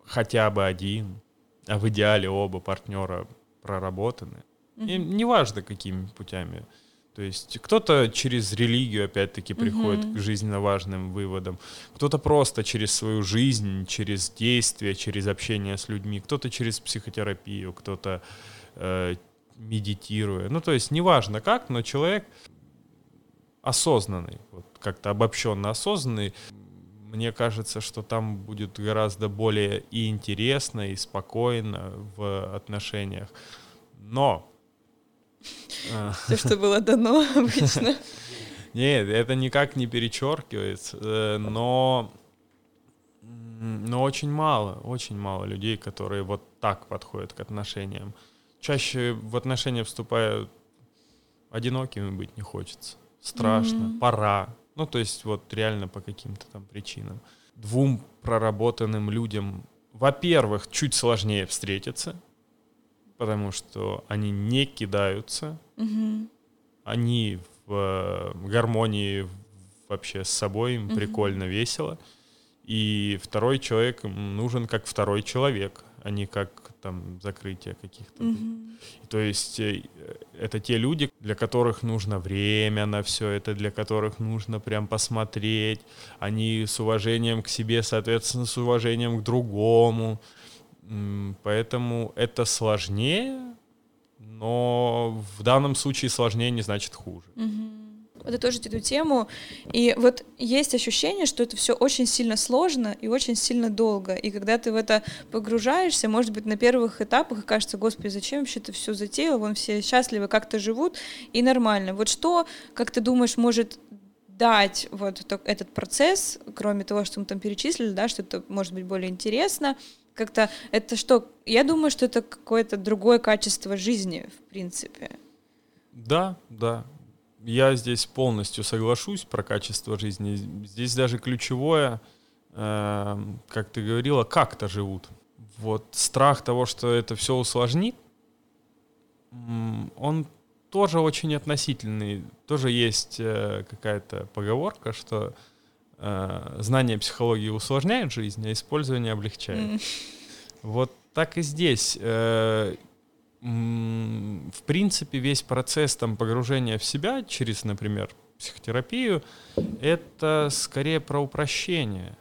хотя бы один, а в идеале оба партнера проработаны, и неважно, какими путями. То есть кто-то через религию, опять-таки, приходит к жизненно важным выводам, кто-то просто через свою жизнь, через действия, через общение с людьми, кто-то через психотерапию, кто-то медитируя. Ну, то есть неважно как, но человек осознанный, вот как-то обобщенно осознанный. Мне кажется, что там будет гораздо более и интересно, и спокойно в отношениях. Но все, что было дано обычно. Нет, это никак не перечеркивается, но очень мало людей, которые вот так подходят к отношениям. Чаще в отношения вступают одинокими, быть не хочется, страшно, пора. Ну, то есть вот реально по каким-то там причинам. Двум проработанным людям, во-первых, чуть сложнее встретиться, потому что они не кидаются, они в гармонии вообще с собой, им прикольно, весело. И второй человек им нужен как второй человек, а не как там закрытие каких-то. Mm-hmm. То есть это те люди, для которых нужно время на все это, для которых нужно прям посмотреть. Они с уважением к себе, соответственно, с уважением к другому. Поэтому это сложнее, но в данном случае сложнее не значит хуже. Mm-hmm. Подытожить эту тему. И вот есть ощущение, что это все очень сильно сложно и очень сильно долго. И когда ты в это погружаешься, может быть, на первых этапах кажется, господи, зачем вообще это все затеяло? Вон все счастливы, как-то живут, и нормально. Вот что, как ты думаешь, может дать вот этот процесс, кроме того, что мы там перечислили, да, что это может быть более интересно, как-то это что? Я думаю, что это какое-то другое качество жизни, в принципе. Да, да. Я здесь полностью соглашусь про качество жизни. Здесь даже ключевое, как ты говорила, как-то живут. Вот страх того, что это все усложнит, он тоже очень относительный. Тоже есть какая-то поговорка, что знание психологии усложняет жизнь, а использование облегчает. Вот так и здесь. В принципе, весь процесс там, погружения в себя через, например, психотерапию, это скорее про упрощение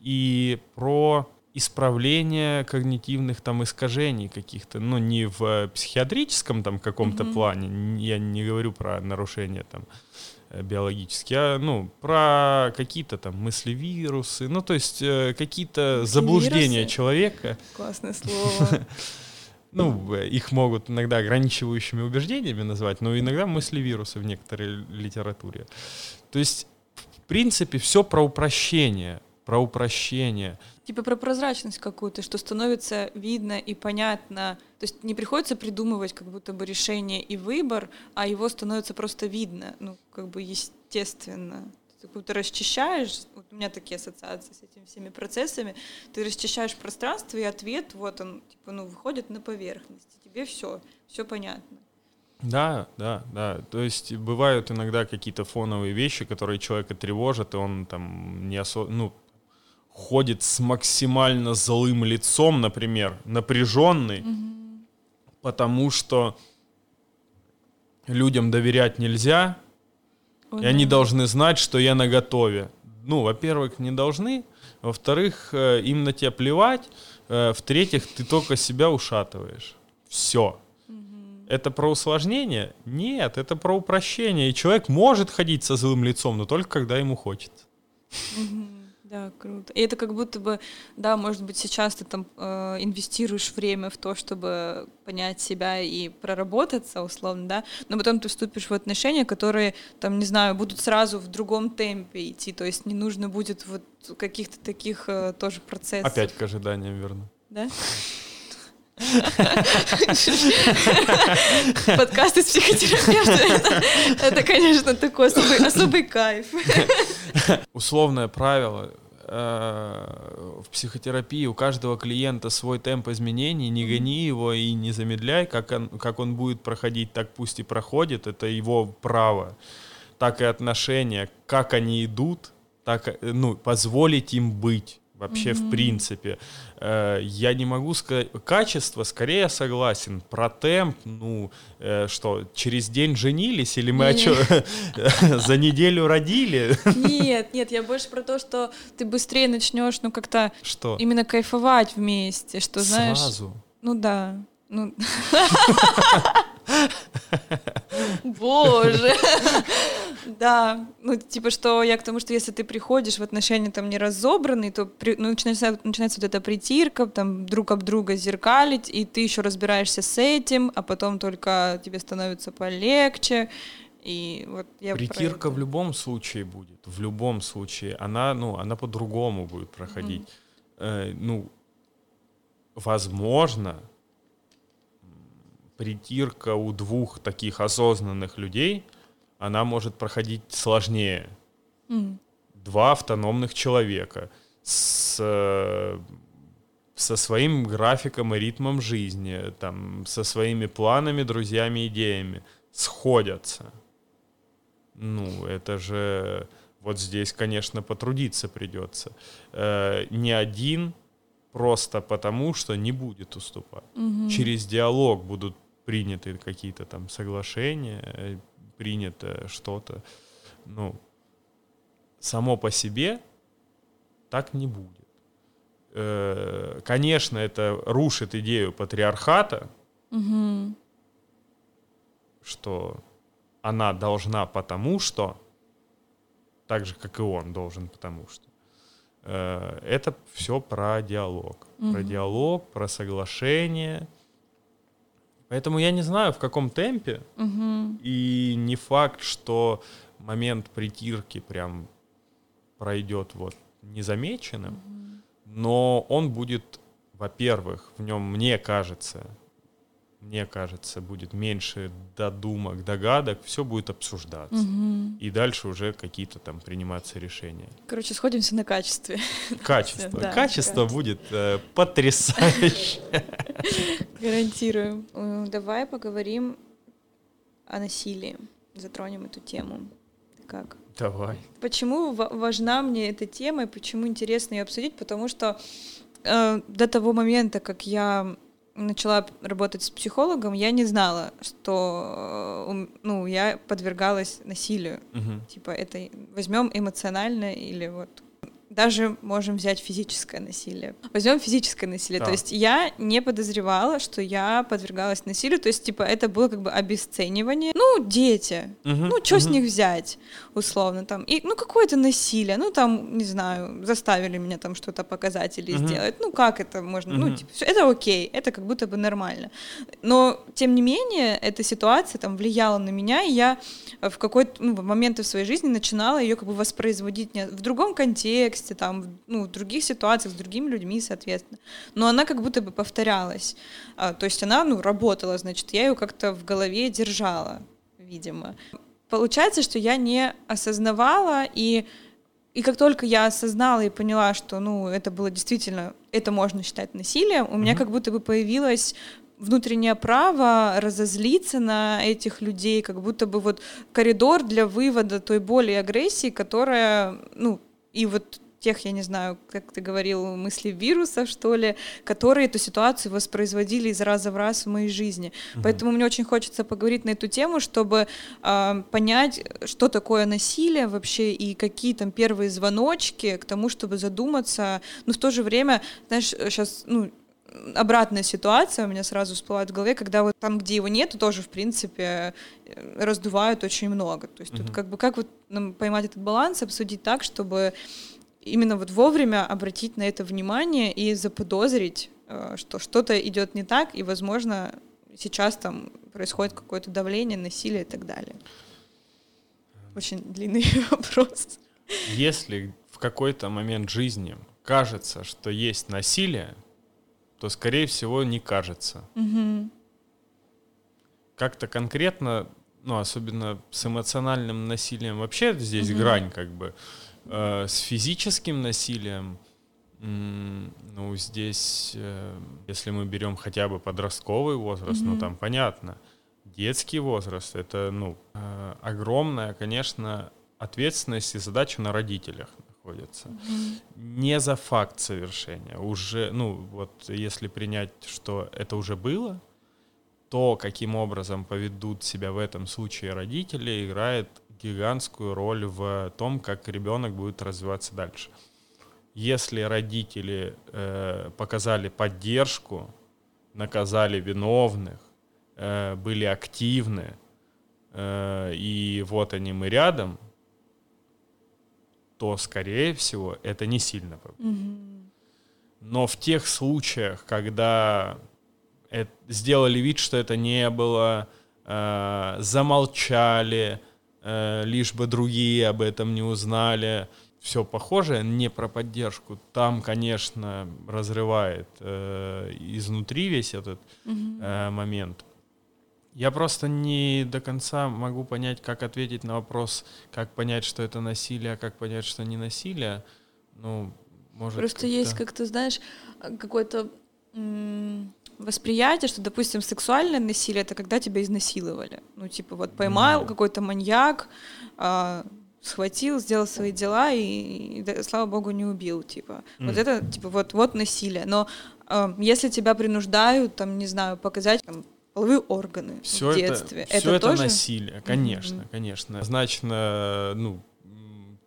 и про исправление когнитивных там, искажений каких-то. Ну, не в психиатрическом там, каком-то плане, я не говорю про нарушения там, биологические, а ну, про какие-то там мысли-вирусы, ну, то есть какие-то заблуждения человека. Классное слово. Ну, их могут иногда ограничивающими убеждениями назвать, но иногда мысли-вирусы в некоторой литературе. То есть, в принципе, все про упрощение. Про упрощение. Типа про прозрачность какую-то, что становится видно и понятно. То есть не приходится придумывать как будто бы решение и выбор, а его становится просто видно, ну, как бы естественно. Ты как будто расчищаешь, вот у меня такие ассоциации с этими всеми процессами, ты расчищаешь пространство, и ответ, вот он, типа, ну, выходит на поверхность, и тебе все понятно. Да, да, да. То есть бывают иногда какие-то фоновые вещи, которые человека тревожат, и он там не особо, ну, ходит с максимально злым лицом, например, напряженный, потому что людям доверять нельзя, и они должны знать, что я наготове. Ну, во-первых, не должны, во-вторых, им на тебя плевать, в-третьих, ты только себя ушатываешь. Все. Это про усложнение? Нет, это про упрощение. И человек может ходить со злым лицом, но только когда ему хочется. Да, круто. И это как будто бы, да, может быть, сейчас ты там инвестируешь время в то, чтобы понять себя и проработаться, условно, да, но потом ты вступишь в отношения, которые, там, не знаю, будут сразу в другом темпе идти, то есть не нужно будет вот каких-то таких тоже процессов. Опять к ожиданиям верну. Да? Подкасты с психотерапевтом — это, конечно, такой особый кайф. Условное правило в психотерапии: у каждого клиента свой темп изменений, не гони его и не замедляй, как он будет проходить, так пусть и проходит, это его право, так и отношения, как они идут, так, ну, позволить им быть. Вообще, в принципе, я не могу сказать... Качество, скорее, согласен. Про темп, ну, что, через день женились? Или мы за неделю родили? Нет, я больше про то, что ты быстрее начнешь, ну, как-то... Что? Именно кайфовать вместе, что, знаешь... Сразу? Ну, да. Ну... Боже! Да, ну типа что я к тому, что если ты приходишь в отношения там не разобранный, то начинается вот эта притирка, там друг об друга зеркалить, и ты еще разбираешься с этим, а потом только тебе становится полегче. И вот я притирка в любом случае будет, в любом случае. Она по-другому будет проходить. Ну, возможно, притирка у двух таких осознанных людей, она может проходить сложнее. Два автономных человека со своим графиком и ритмом жизни, там, со своими планами, друзьями, идеями сходятся. Ну, это же вот здесь, конечно, потрудиться придется. Ни один просто потому, что не будет уступать. Угу. Через диалог будут приняты какие-то там соглашения, принято что-то. Ну, само по себе так не будет. Конечно, это рушит идею патриархата, угу. что она должна потому что, так же, как и он должен потому что. Это все про диалог. Угу. Про диалог, про соглашение. Поэтому я не знаю, в каком темпе. Угу. И не факт, что момент притирки прям пройдет вот незамеченным. Угу. Но он будет, во-первых, в нем, мне кажется, будет меньше додумок, догадок, все будет обсуждаться. Угу. И дальше уже какие-то там приниматься решения. Короче, сходимся на качестве. Качество. Да, качество будет потрясающе. Гарантируем. Давай поговорим о насилии. Затронем эту тему. Как? Давай. Почему важна мне эта тема и почему интересно ее обсудить? Потому что до того момента, как я начала работать с психологом, я не знала, что я подвергалась насилию. Угу. Типа это возьмем эмоциональное или вот даже можем взять физическое насилие. Возьмем физическое насилие. Да. То есть я не подозревала, что я подвергалась насилию. То есть типа это было как бы обесценивание. Дети. Угу. Что с них взять? Условно там. И какое-то насилие. Не знаю, заставили меня там что-то показать или сделать. Как это можно? Всё, это окей. Это как будто бы нормально. Но, тем не менее, эта ситуация там влияла на меня, и я в какой-то момент в своей жизни начинала ее как бы воспроизводить в другом контексте, там, в других ситуациях, с другими людьми, соответственно. Но она как будто бы повторялась. То есть она, работала, значит, я ее как-то в голове держала, видимо. Получается, что я не осознавала, и как только я осознала и поняла, что, это было действительно, это можно считать насилием, у меня как будто бы появилось внутреннее право разозлиться на этих людей, как будто бы вот коридор для вывода той боли и агрессии, которая, и вот тех, я не знаю, как ты говорил, мысли вирусов, что ли, которые эту ситуацию воспроизводили из раза в раз в моей жизни. Mm-hmm. Поэтому мне очень хочется поговорить на эту тему, чтобы понять, что такое насилие вообще и какие там первые звоночки к тому, чтобы задуматься. Но в то же время, знаешь, сейчас, обратная ситуация у меня сразу всплывает в голове, когда вот там, где его нету, тоже, в принципе, раздувают очень много. То есть тут как бы как вот поймать этот баланс, обсудить так, чтобы именно вот вовремя обратить на это внимание и заподозрить, что что-то идет не так, и, возможно, сейчас там происходит какое-то давление, насилие и так далее. Очень длинный вопрос. Если в какой-то момент жизни кажется, что есть насилие, то, скорее всего, не кажется. Угу. Как-то конкретно, особенно с эмоциональным насилием, вообще здесь грань как бы. С физическим насилием, здесь, если мы берем хотя бы подростковый возраст, там понятно, детский возраст, это, огромная, конечно, ответственность и задача на родителях. Не за факт совершения. Уже, если принять, что это уже было, то каким образом поведут себя в этом случае родители, играет гигантскую роль в том, как ребенок будет развиваться дальше. Если родители показали поддержку, наказали виновных, были активны, и вот они мы рядом, то, скорее всего, это не сильно повлияет. Mm-hmm. Но в тех случаях, когда сделали вид, что это не было, замолчали, лишь бы другие об этом не узнали, все похожее, не про поддержку, там, конечно, разрывает изнутри весь этот момент. Я просто не до конца могу понять, как ответить на вопрос, как понять, что это насилие, а как понять, что не насилие. Может, просто как-то есть, как ты знаешь, какое-то восприятие, что, допустим, сексуальное насилие — это когда тебя изнасиловали. Поймал какой-то маньяк, схватил, сделал свои дела и слава богу, не убил, типа. Вот это, типа, вот насилие. Но если тебя принуждают, там, не знаю, показать там, половые органы все в детстве. Это тоже насилие, конечно, конечно. Однозначно,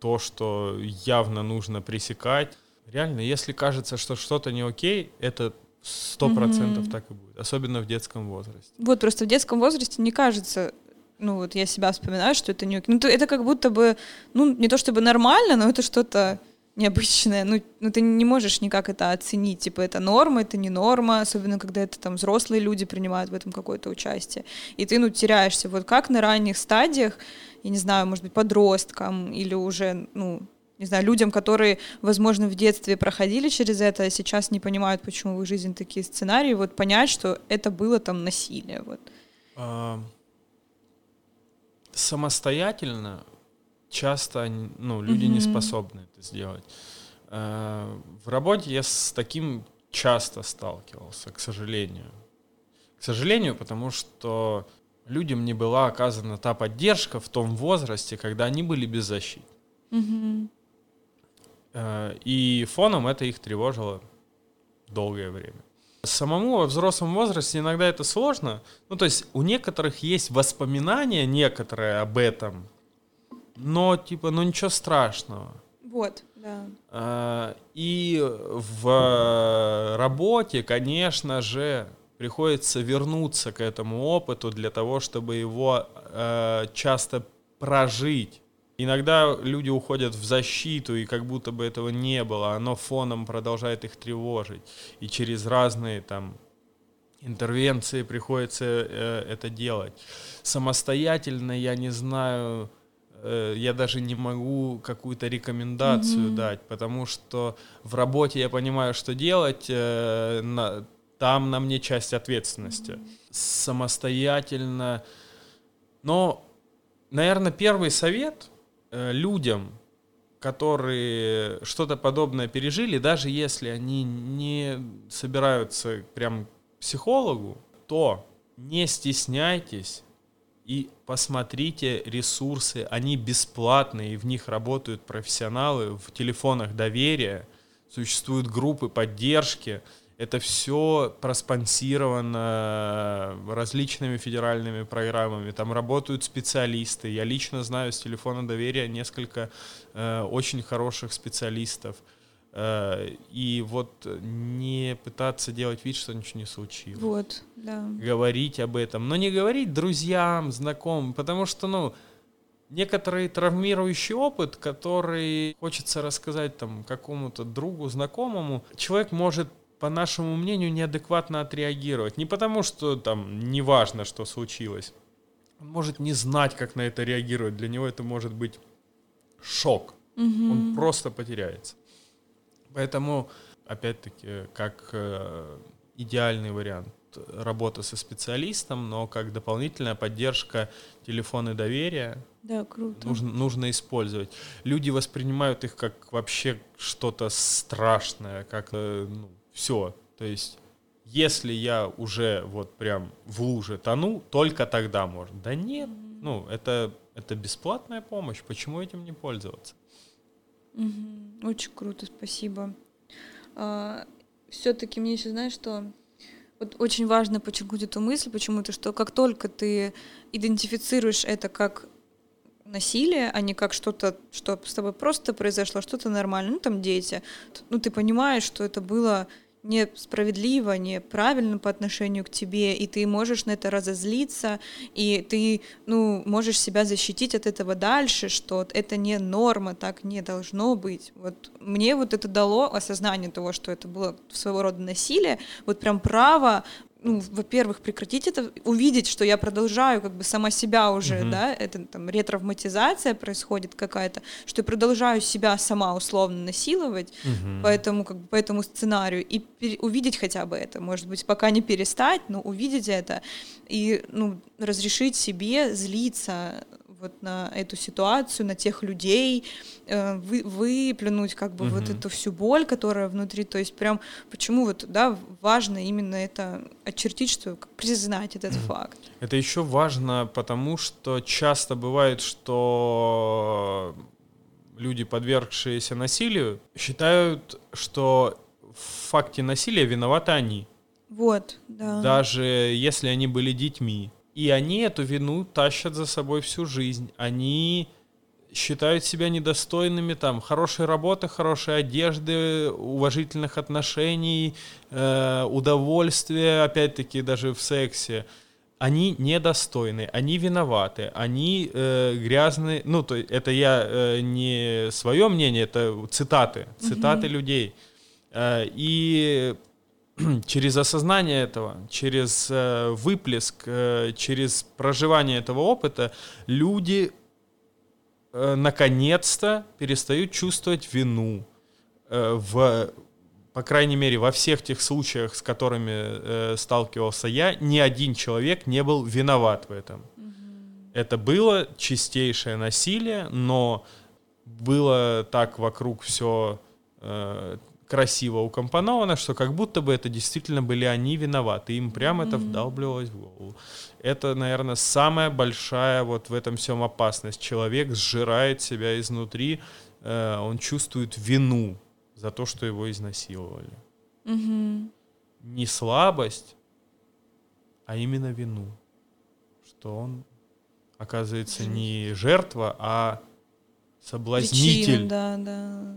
то, что явно нужно пресекать. Реально, если кажется, что что-то не окей, это 100% так и будет. Особенно в детском возрасте. Вот, просто в детском возрасте не кажется... вот я себя вспоминаю, что это не... это как будто бы, не то чтобы нормально, но это что-то необычное. Ты не можешь никак это оценить. Типа, это норма, это не норма. Особенно, когда это там взрослые люди принимают в этом какое-то участие. И ты, теряешься. Вот как на ранних стадиях, я не знаю, может быть, подросткам или уже, не знаю, людям, которые, возможно, в детстве проходили через это, а сейчас не понимают, почему в их жизни такие сценарии, понять, что это было там насилие. Самостоятельно часто люди не способны это сделать. В работе я с таким часто сталкивался, к сожалению. К сожалению, потому что людям не была оказана та поддержка в том возрасте, когда они были беззащитны. И фоном это их тревожило долгое время. Самому во взрослом возрасте иногда это сложно. То есть у некоторых есть воспоминания некоторые об этом, но ничего страшного. Вот, да. И в работе, конечно же, приходится вернуться к этому опыту для того, чтобы его часто прожить. Иногда люди уходят в защиту, и как будто бы этого не было, оно фоном продолжает их тревожить. И через разные интервенции приходится это делать. Самостоятельно я не знаю, я даже не могу какую-то рекомендацию дать, потому что в работе я понимаю, что делать, там на мне часть ответственности. Самостоятельно, но, наверное, первый совет... людям, которые что-то подобное пережили, даже если они не собираются прям к психологу, то не стесняйтесь и посмотрите ресурсы. Они бесплатные, и в них работают профессионалы. В телефонах доверия существуют группы поддержки. Это все проспонсировано различными федеральными программами. Там работают специалисты. Я лично знаю с телефона доверия несколько очень хороших специалистов. И не пытаться делать вид, что ничего не случилось. Вот, да. Говорить об этом. Но не говорить друзьям, знакомым. Потому что, некоторый травмирующий опыт, который хочется рассказать какому-то другу, знакомому, человек может, по нашему мнению, неадекватно отреагировать. Не потому, что неважно, что случилось. Он может не знать, как на это реагировать. Для него это может быть шок. Угу. Он просто потеряется. Поэтому, опять-таки, как идеальный вариант работа со специалистом, но как дополнительная поддержка телефона доверия. Да, круто. Нужно использовать. Люди воспринимают их как вообще что-то страшное, как... Все, то есть, если я уже прям в луже тону, только тогда можно. Да нет, это бесплатная помощь, почему этим не пользоваться? Очень круто, спасибо. Все-таки мне еще, знаешь, что очень важно подчеркнуть эту мысль почему-то, что как только ты идентифицируешь это как насилие, а не как что-то, что с тобой просто произошло, что-то нормально, дети, ты понимаешь, что это было... несправедливо, неправильно по отношению к тебе, и ты можешь на это разозлиться, и ты, можешь себя защитить от этого дальше, что это не норма, так не должно быть. Мне это дало осознание того, что это было своего рода насилие, прям право, во-первых, прекратить это, увидеть, что я продолжаю сама себя уже, да, это ретравматизация происходит какая-то, что я продолжаю себя сама условно насиловать, поэтому по этому сценарию, и увидеть хотя бы это, может быть, пока не перестать, но увидеть это и разрешить себе злиться, вот на эту ситуацию, на тех людей, выплюнуть как бы вот эту всю боль, которая внутри, то есть прям почему вот, да, важно именно это очертить, что признать этот факт. Это еще важно, потому что часто бывает, что люди, подвергшиеся насилию, считают, что в факте насилия виноваты они. Вот, да. Даже если они были детьми. И они эту вину тащат за собой всю жизнь. Они считают себя недостойными там хорошей работы, хорошей одежды, уважительных отношений, удовольствия, опять-таки даже в сексе. Они недостойны, они виноваты, они грязны. Ну, то есть это я не свое мнение, это цитаты людей. И через осознание этого, через выплеск, через проживание этого опыта люди наконец-то перестают чувствовать вину, по крайней мере, во всех тех случаях, с которыми сталкивался я, ни один человек не был виноват в этом. Это было чистейшее насилие, но было так вокруг все красиво укомпоновано, что как будто бы это действительно были они виноваты, им прямо это вдалбливалось в голову. Это, наверное, самая большая вот в этом всем опасность. Человек сжирает себя изнутри, он чувствует вину за то, что его изнасиловали. Угу. Не слабость, а именно вину. Что он, оказывается, не жертва, а соблазнитель. Причина, да.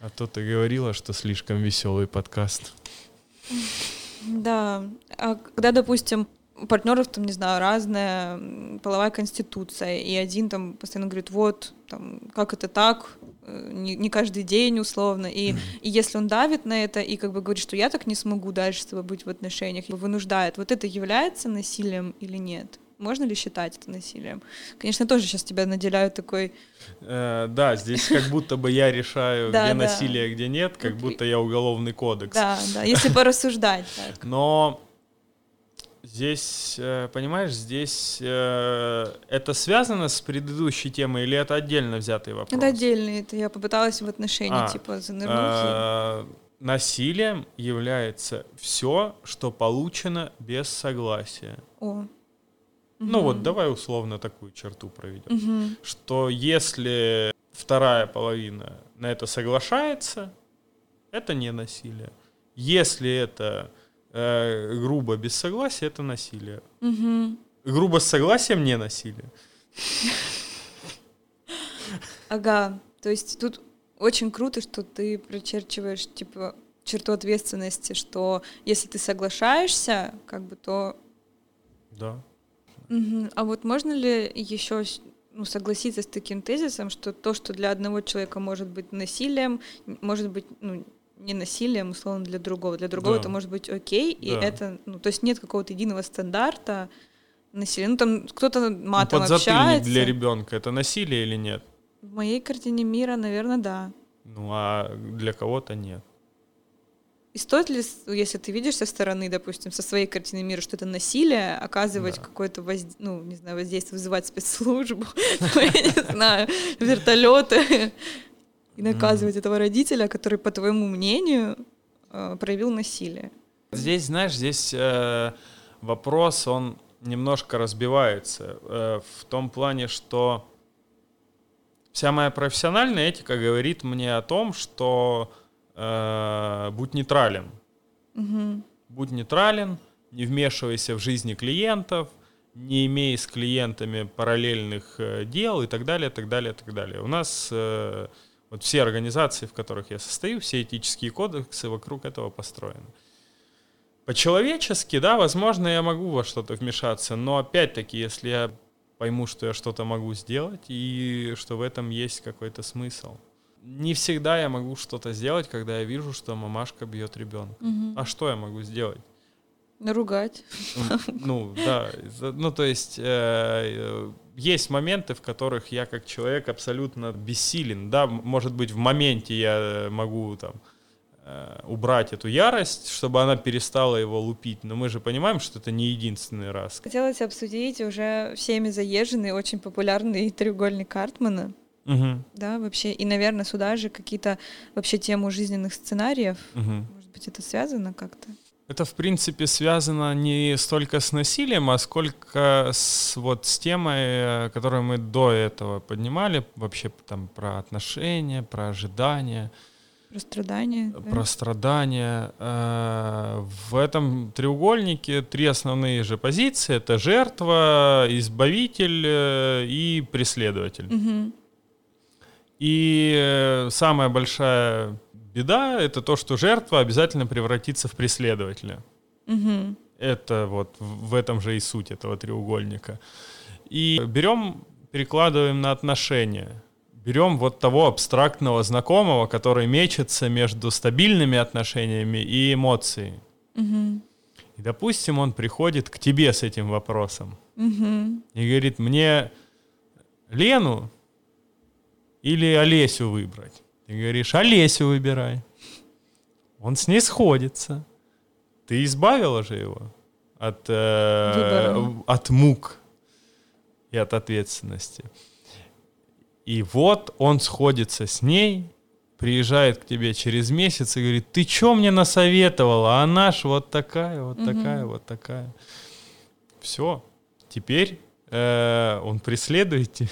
А то ты говорила, что слишком веселый подкаст. Да. А когда, допустим, у партнеров, там, не знаю, разная половая конституция, и один там постоянно говорит, вот, там, как это так, не каждый день, условно, и если он давит на это и как бы говорит, что я так не смогу дальше с тобой быть в отношениях, вынуждает, вот это является насилием или нет? Можно ли считать это насилием? Конечно, тоже сейчас тебя наделяют такой... Да, здесь как будто бы я решаю, где насилие, где нет, как будто я уголовный кодекс. Да, если порассуждать так. Но здесь, понимаешь, здесь это связано с предыдущей темой или это отдельно взятый вопрос? Это отдельно, это я попыталась в отношении типа занырнуть. Насилием является все, что получено без согласия. О. Ну вот, давай условно такую черту проведем, что если вторая половина на это соглашается, это не насилие. Если это грубо без согласия, это насилие. Грубо с согласием не насилие. Ага, то есть тут очень круто, что ты прочерчиваешь типа черту ответственности, что если ты соглашаешься, как бы то... Да. А вот можно ли еще согласиться с таким тезисом, что то, что для одного человека может быть насилием, может быть не насилием, условно, для другого. Для другого это может быть окей, и это, то есть нет какого-то единого стандарта насилия. Ну там кто-то матом общается. Подзатыльник для ребенка — это насилие или нет? В моей картине мира, наверное, да. Ну а для кого-то нет. И стоит ли, если ты видишь со стороны, допустим, со своей картины мира, что это насилие, оказывать какое-то воздействие, вызывать спецслужбу, вертолеты, и наказывать этого родителя, который, по твоему мнению, проявил насилие? Здесь вопрос, он немножко разбивается в том плане, что вся моя профессиональная этика говорит мне о том, что будь нейтрален. Будь нейтрален, не вмешивайся в жизни клиентов, не имей с клиентами параллельных дел и так далее, так далее, так далее. У нас вот все организации, в которых я состою, все этические кодексы вокруг этого построены. По-человечески, да, возможно, я могу во что-то вмешаться, но опять-таки, если я пойму, что я что-то могу сделать и что в этом есть какой-то смысл. Не всегда я могу что-то сделать, когда я вижу, что мамашка бьет ребенка. А что я могу сделать? Наругать. Ну, да. Ну, то есть есть моменты, в которых я как человек абсолютно бессилен. Да, может быть, в моменте я могу там убрать эту ярость, чтобы она перестала его лупить. Но мы же понимаем, что это не единственный раз. Хотелось обсудить уже всеми заезженный, очень популярный треугольник Картмана. Угу. Да, вообще. И, наверное, сюда же какие-то вообще темы жизненных сценариев. Угу. Может быть, это связано как-то? Это, в принципе, связано не столько с насилием, а сколько с темой, которую мы до этого поднимали, вообще там про отношения, про ожидания. Про страдания. Про страдания. В этом треугольнике три основные же позиции. Это жертва, избавитель и преследователь. Угу. И самая большая беда — это то, что жертва обязательно превратится в преследователя. Угу. Это вот в этом же и суть этого треугольника. И берем, перекладываем на отношения. Берем вот того абстрактного знакомого, который мечется между стабильными отношениями и эмоциями. Угу. И, допустим, он приходит к тебе с этим вопросом. Угу. И говорит, мне Лену или Олесю выбрать? Ты говоришь, Олесю выбирай. Он с ней сходится. Ты избавила же его от мук и от ответственности. И вот он сходится с ней, приезжает к тебе через месяц и говорит, ты что мне насоветовала? А она ж вот такая, вот такая, вот такая. Все. Теперь он преследует тебя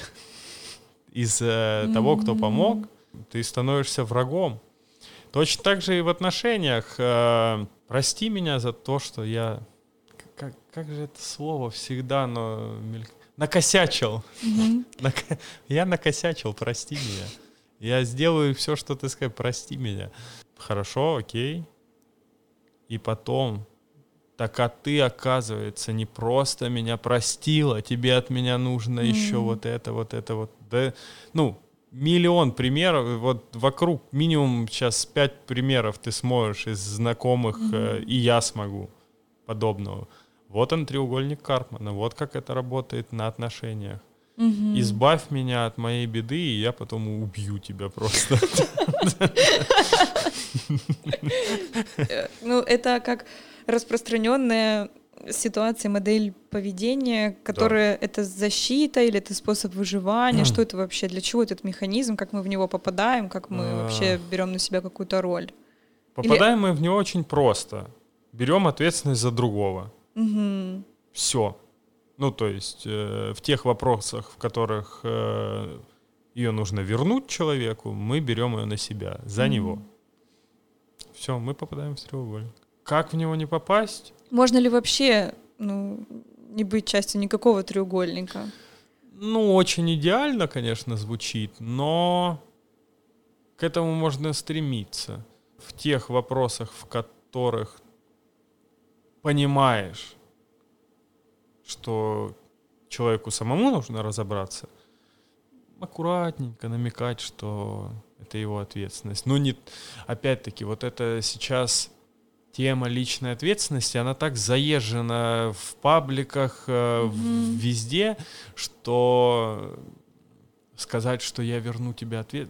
из того, кто помог. Ты становишься врагом. Точно так же и в отношениях. Прости меня за то, что я... Как же это слово всегда, но... Накосячил. Mm-hmm. Я накосячил, прости меня. Я сделаю все, что ты скажешь, прости меня. Хорошо, окей. И потом, так а ты, оказывается, не просто меня простила, тебе от меня нужно еще вот это. Да, миллион примеров, вот вокруг минимум сейчас 5 примеров ты сможешь из знакомых, и я смогу подобного. Вот он, треугольник Картмана, вот как это работает на отношениях. Угу. Избавь меня от моей беды, и я потом убью тебя просто. Ну, это как распространенная ситуация, модель поведения, которая это защита или это способ выживания, что это вообще, для чего этот механизм, как мы в него попадаем, как мы вообще берем на себя какую-то роль. Попадаем мы в него очень просто. Берем ответственность за другого. Угу. Все. Ну, то есть в тех вопросах, в которых ее нужно вернуть человеку, мы берем ее на себя, за него. Все, мы попадаем в треугольник. Как в него не попасть? Можно ли вообще не быть частью никакого треугольника? Ну, очень идеально, конечно, звучит, но к этому можно стремиться. В тех вопросах, в которых понимаешь, что человеку самому нужно разобраться, аккуратненько намекать, что это его ответственность. Но не, опять-таки, вот это сейчас тема личной ответственности, она так заезжена в пабликах, везде, что сказать, что я верну тебе ответ,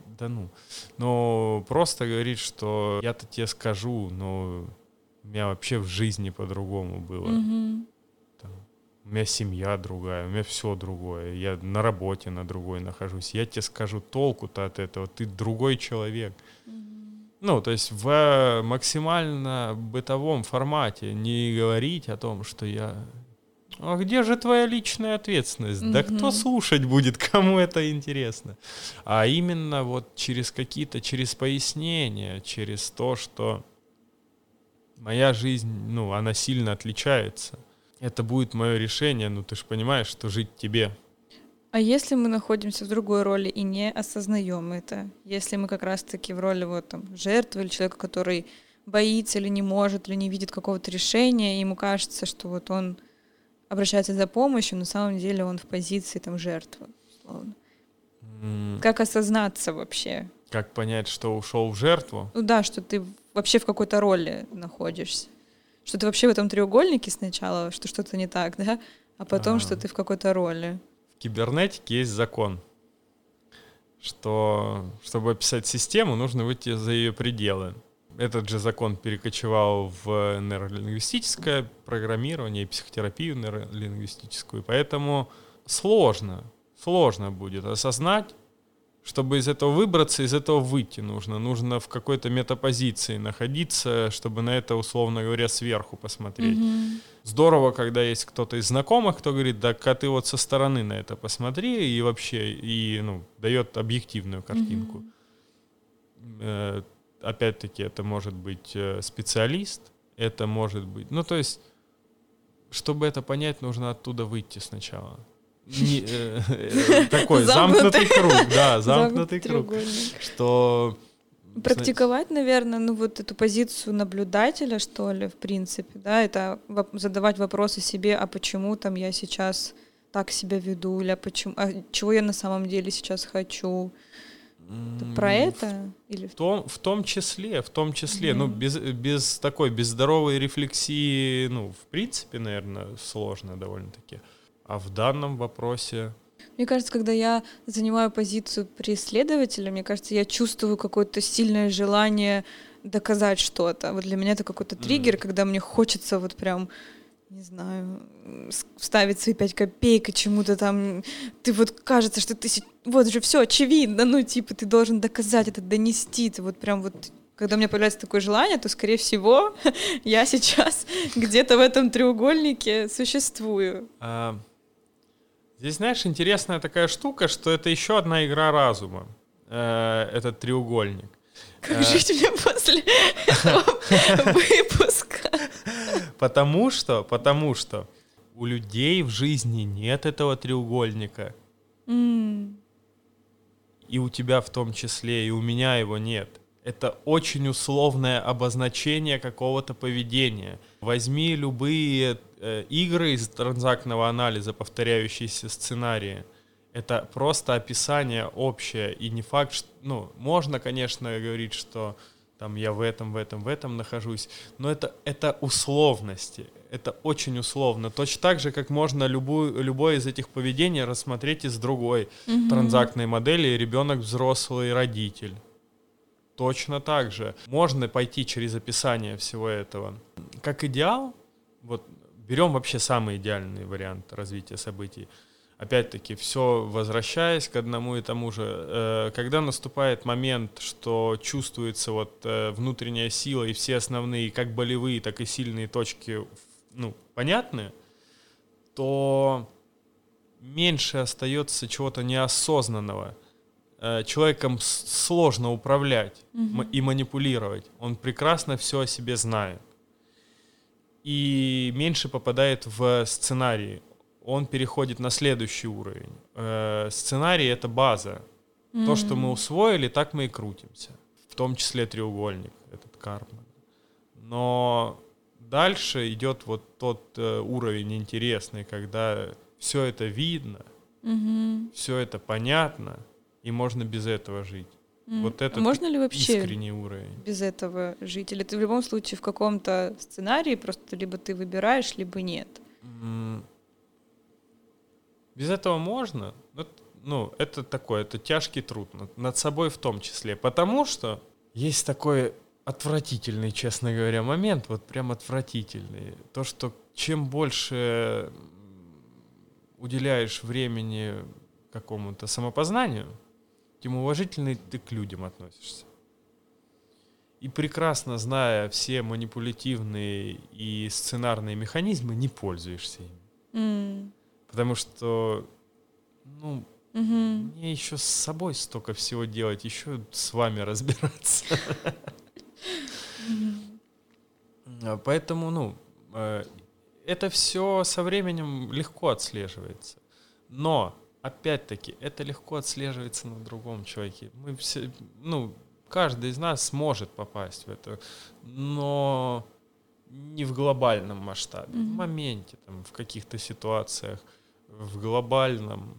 но просто говорить, что я-то тебе скажу, но... У меня вообще в жизни по-другому было. Mm-hmm. Там, у меня семья другая, у меня все другое. Я на работе на другой нахожусь. Я тебе скажу, толку-то от этого. Ты другой человек. Mm-hmm. Ну, то есть в максимально бытовом формате не говорить о том, что я... А где же твоя личная ответственность? Mm-hmm. Да кто слушать будет, кому это интересно? А именно вот через какие-то, через пояснения, через то, что... Моя жизнь, она сильно отличается. Это будет мое решение, ты же понимаешь, что жить тебе. А если мы находимся в другой роли и не осознаем это? Если мы как раз-таки в роли жертвы или человека, который боится или не может, или не видит какого-то решения, и ему кажется, что он обращается за помощью, но на самом деле он в позиции жертвы, условно. Как осознаться вообще? Как понять, что ушел в жертву? Да, что ты вообще в какой-то роли находишься. Что ты вообще в этом треугольнике сначала, что что-то не так, да? А потом, что ты в какой-то роли. В кибернетике есть закон, что чтобы описать систему, нужно выйти за ее пределы. этот же закон перекочевал в нейролингвистическое программирование и психотерапию нейролингвистическую. Поэтому сложно будет осознать, чтобы из этого выбраться, из этого выйти нужно. Нужно в какой-то метапозиции находиться, чтобы на это, условно говоря, сверху посмотреть. Mm-hmm. Здорово, когда есть кто-то из знакомых, кто говорит, да-ка ты вот со стороны на это посмотри, и вообще, и, дает объективную картинку. Mm-hmm. Опять-таки, это может быть специалист, это может быть... то есть, чтобы это понять, нужно оттуда выйти сначала. Такой замкнутый круг, да, замкнутый круг. Что практиковать, наверное, эту позицию наблюдателя, что ли, в принципе, да, это задавать вопросы себе, а почему там я сейчас так себя веду, или чего я на самом деле сейчас хочу. Про это? Или... В том числе, без такой, без здоровой рефлексии, в принципе, наверное, сложно довольно-таки. А в данном вопросе... Мне кажется, когда я занимаю позицию преследователя, мне кажется, я чувствую какое-то сильное желание доказать что-то. Вот для меня это какой-то триггер, когда мне хочется вставить свои 5 копеек и чему-то там... Ты кажется, что ты... Вот же все очевидно, ты должен доказать это, донести. Ты Когда у меня появляется такое желание, то, скорее всего, я сейчас где-то в этом треугольнике существую. Здесь, интересная такая штука, что это еще одна игра разума, этот треугольник. Как жить мне после этого выпуска? Потому что у людей в жизни нет этого треугольника. И у тебя в том числе, и у меня его нет. Это очень условное обозначение какого-то поведения. Возьми любые игры из транзактного анализа, повторяющиеся сценарии. Это просто описание общее. И не факт, что... можно, конечно, говорить, что я в этом нахожусь. Но это условности. Это очень условно. Точно так же, как можно любое из этих поведений рассмотреть из другой транзактной модели. Ребенок, взрослый, родитель. Точно так же. Можно пойти через описание всего этого. Как идеал, берем вообще самый идеальный вариант развития событий. Опять-таки, все возвращаясь к одному и тому же. Когда наступает момент, что чувствуется внутренняя сила и все основные, как болевые, так и сильные точки, понятны, то меньше остается чего-то неосознанного. Человеком сложно управлять и манипулировать. Он прекрасно все о себе знает. И меньше попадает в сценарии. Он переходит на следующий уровень. Сценарий — это база. То, что мы усвоили, так мы и крутимся. В том числе треугольник, этот карма. Но дальше идет тот уровень интересный, когда все это видно, все это понятно, и можно без этого жить. Этот можно ли вообще искренний уровень. Без этого жить? Или ты в любом случае в каком-то сценарии просто либо ты выбираешь, либо нет? Без этого можно. Это такое, это тяжкий труд. Над собой в том числе. Потому что есть такой отвратительный, честно говоря, момент. Прям отвратительный. То, что чем больше уделяешь времени какому-то самопознанию, тем уважительнее ты к людям относишься. И прекрасно зная все манипулятивные и сценарные механизмы, не пользуешься ими. Потому что, мне еще с собой столько всего делать, еще с вами разбираться. Поэтому, это все со временем легко отслеживается. Но опять-таки, это легко отслеживается на другом человеке. Мы все, каждый из нас сможет попасть в это, но не в глобальном масштабе, в моменте, в каких-то ситуациях, в глобальном.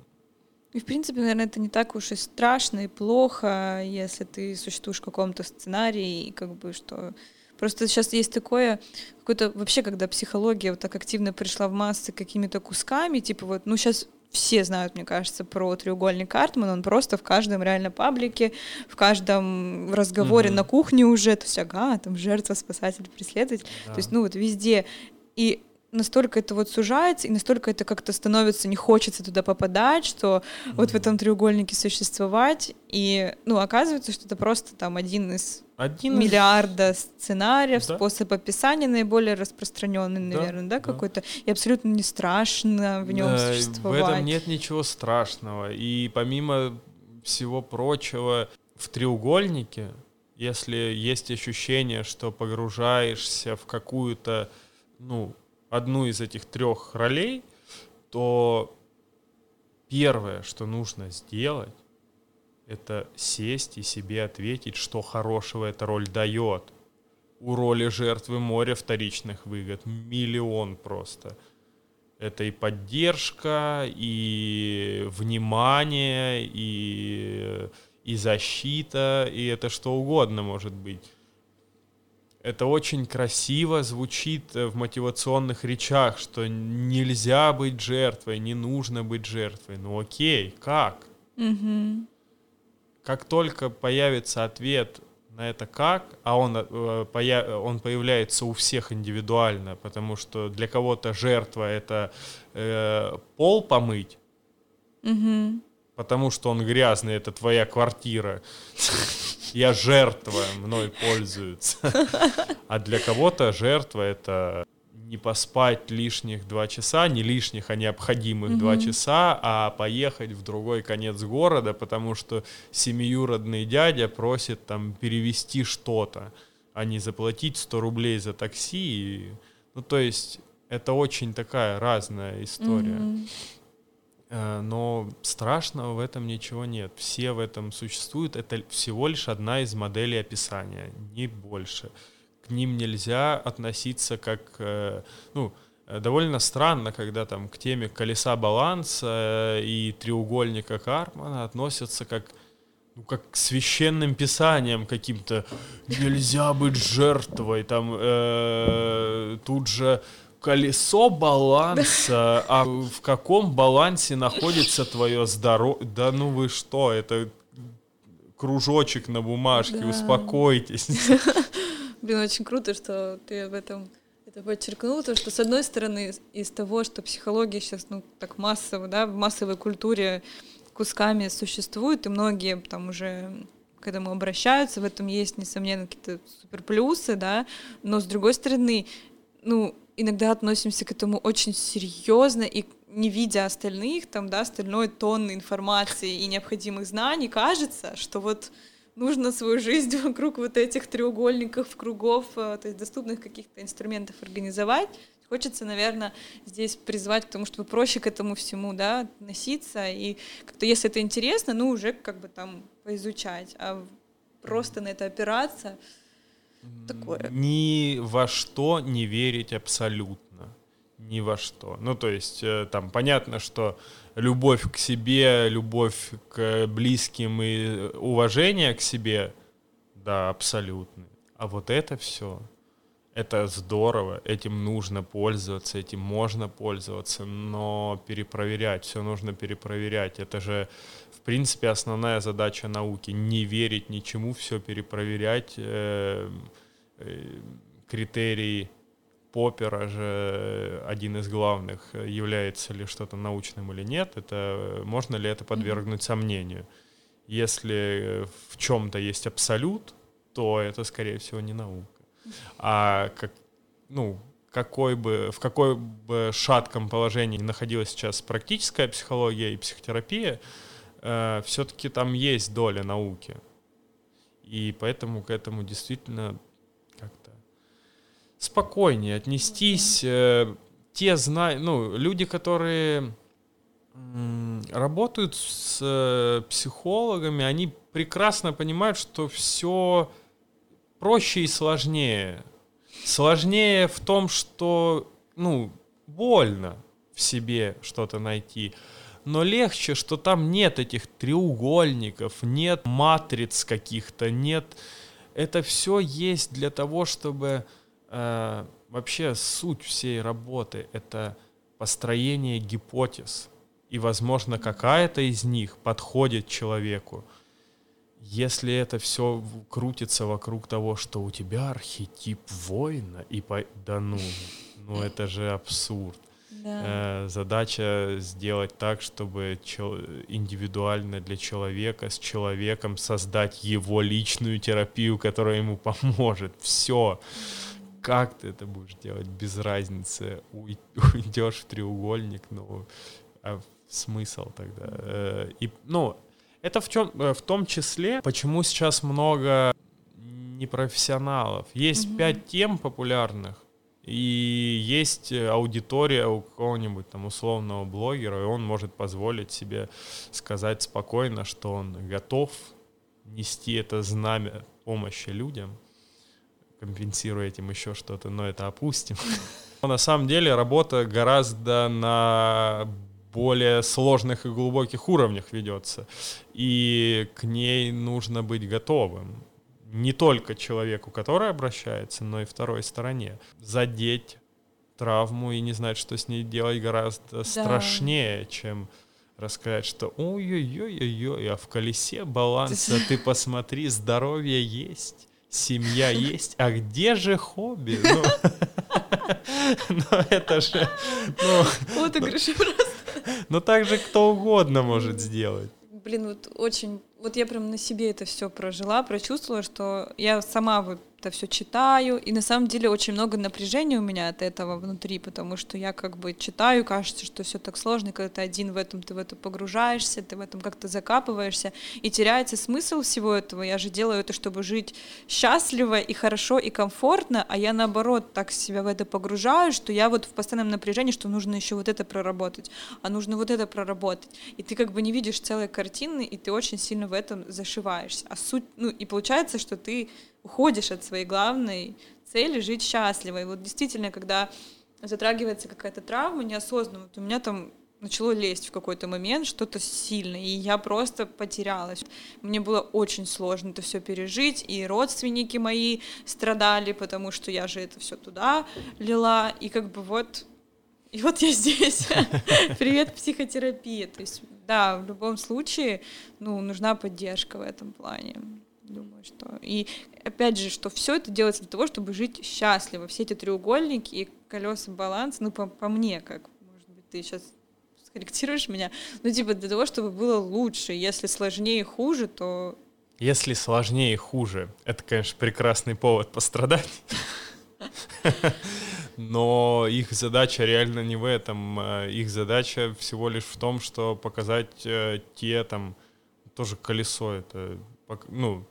И, в принципе, наверное, это не так уж и страшно и плохо, если ты существуешь в каком-то сценарии, и что... Просто сейчас есть такое, какое-то вообще, когда психология так активно пришла в массы какими-то кусками, сейчас все знают, мне кажется, про треугольник Картмана, он просто в каждом реально паблике, в каждом разговоре на кухне уже, то есть, ага, там жертва, спасатель, преследователь, то есть, ну вот везде, и настолько это вот сужается, и настолько это как-то становится, не хочется туда попадать, что вот в этом треугольнике существовать, и, ну, оказывается, что это просто там один из миллиарда сценариев, способ описания наиболее распространенный, наверное, какой-то, и абсолютно не страшно в нем существовать. В этом нет ничего страшного, и помимо всего прочего, в треугольнике, если есть ощущение, что погружаешься в какую-то, ну, одну из этих трех ролей, то первое, что нужно сделать, это сесть и себе ответить, что хорошего эта роль дает. У роли жертвы моря вторичных выгод миллион просто. Это и поддержка, и внимание, и защита, и это что угодно может быть. Это очень красиво звучит в мотивационных речах, что нельзя быть жертвой, не нужно быть жертвой. Ну окей, как? Угу. Как только появится ответ на это «как», а он появляется у всех индивидуально, потому что для кого-то жертва — это пол помыть, угу. потому что он грязный, это твоя квартира. Я жертва, мной пользуются. А для кого-то жертва — это не поспать лишних 2 часа, не лишних, а необходимых 2 часа, а поехать в другой конец города, потому что семиюродный дядя просит там перевести что-то, а не заплатить 100 рублей за такси. Ну, то есть это очень такая разная история. Но страшного в этом ничего нет. Все в этом существуют. Это всего лишь одна из моделей описания, не больше. К ним нельзя относиться как... Ну, довольно странно, когда там к теме колеса баланса и треугольника Картмана относятся как к священным писаниям каким-то. Нельзя быть жертвой. Там тут же... Колесо баланса, а в каком балансе находится твое здоровье? Да ну вы что, это кружочек на бумажке, успокойтесь. Блин, очень круто, что ты об этом подчеркнул, то, что с одной стороны из того, что психология сейчас так массово, в массовой культуре кусками существует, и многие там уже... к этому обращаются, в этом есть, несомненно, какие-то суперплюсы, но с другой стороны, иногда относимся к этому очень серьезно и не видя остальных, остальной тонны информации и необходимых знаний, кажется, что вот нужно свою жизнь вокруг вот этих треугольников, кругов, то есть доступных каких-то инструментов организовать. Хочется, наверное, здесь призвать к тому, чтобы проще к этому всему, относиться, и как-то, если это интересно, уже поизучать, а просто на это опираться... Такое. Ни во что не верить абсолютно. Ни во что. Ну, то есть, там понятно, что любовь к себе, любовь к близким и уважение к себе, абсолютно. А вот это все, это здорово, этим нужно пользоваться, этим можно пользоваться, но перепроверять, все нужно перепроверять. Это же, в принципе, основная задача науки. Не верить ничему, все перепроверять. Критерий Поппера же один из главных. Является ли что-то научным или нет, это можно ли это подвергнуть сомнению. Если в чем-то есть абсолют, то это, скорее всего, не наука. А в какой бы шатком положении находилась сейчас практическая психология и психотерапия, все-таки там есть доля науки. И поэтому к этому действительно как-то спокойнее отнестись. Люди, которые работают с психологами, они прекрасно понимают, что все... проще и сложнее. Сложнее в том, что, больно в себе что-то найти, но легче, что там нет этих треугольников, нет матриц каких-то, нет... Это все есть для того, чтобы... вообще суть всей работы — это построение гипотез, и, возможно, какая-то из них подходит человеку. Если это все крутится вокруг того, что у тебя архетип воина, и да ну это же абсурд. Да. Задача сделать так, чтобы индивидуально для человека, с человеком создать его личную терапию, которая ему поможет. Все. Как ты это будешь делать? Без разницы. Уйдешь в треугольник, ну, а смысл тогда? И, ну, это в том числе, почему сейчас много непрофессионалов. Есть 5 тем популярных. И есть аудитория у какого-нибудь там условного блогера, и он может позволить себе сказать спокойно, что он готов нести это знамя помощи людям, компенсируя этим еще что-то, но это опустим. Но на самом деле работа гораздо на более сложных и глубоких уровнях ведется, и к ней нужно быть готовым. Не только человеку, который обращается, но и второй стороне. Задеть травму и не знать, что с ней делать, гораздо страшнее, чем рассказать, что ой-ой-ой-ой, а в колесе баланса ты посмотри, здоровье есть, семья есть, а где же хобби? Ну это же... Отыгрыши просто. Ну так же кто угодно может сделать. Блин, вот очень... Вот я прям на себе это все прожила, прочувствовала, что я сама вот это все читаю, и на самом деле очень много напряжения у меня от этого внутри, потому что я как бы читаю, кажется, что все так сложно, когда ты один в этом, ты в это погружаешься, ты в этом как-то закапываешься, и теряется смысл всего этого. Я же делаю это, чтобы жить счастливо и хорошо и комфортно, а я наоборот так себя в это погружаю, что я вот в постоянном напряжении, что нужно еще вот это проработать, а нужно вот это проработать, и ты как бы не видишь целой картины, и ты очень сильно в этом зашиваешься. А суть, ну и получается, что ты уходишь от своей главной цели жить счастливо. И вот действительно, когда затрагивается какая-то травма неосознанно, вот у меня там начало лезть в какой-то момент что-то сильное, и я просто потерялась. Мне было очень сложно это все пережить, и родственники мои страдали, потому что я же это все туда лила, и как бы вот... И вот я здесь. Привет, психотерапия. То есть, да, в любом случае, ну, нужна поддержка в этом плане. Думаю, что... И опять же, что все это делается для того, чтобы жить счастливо. Все эти треугольники и колеса баланса, ну, по мне, как, может быть, ты сейчас скорректируешь меня, ну, типа, для того, чтобы было лучше. Если сложнее и хуже, то... Если сложнее и хуже, это, конечно, прекрасный повод пострадать. Но их задача реально не в этом. Их задача всего лишь в том, что показать те там... Тоже колесо это... Ну,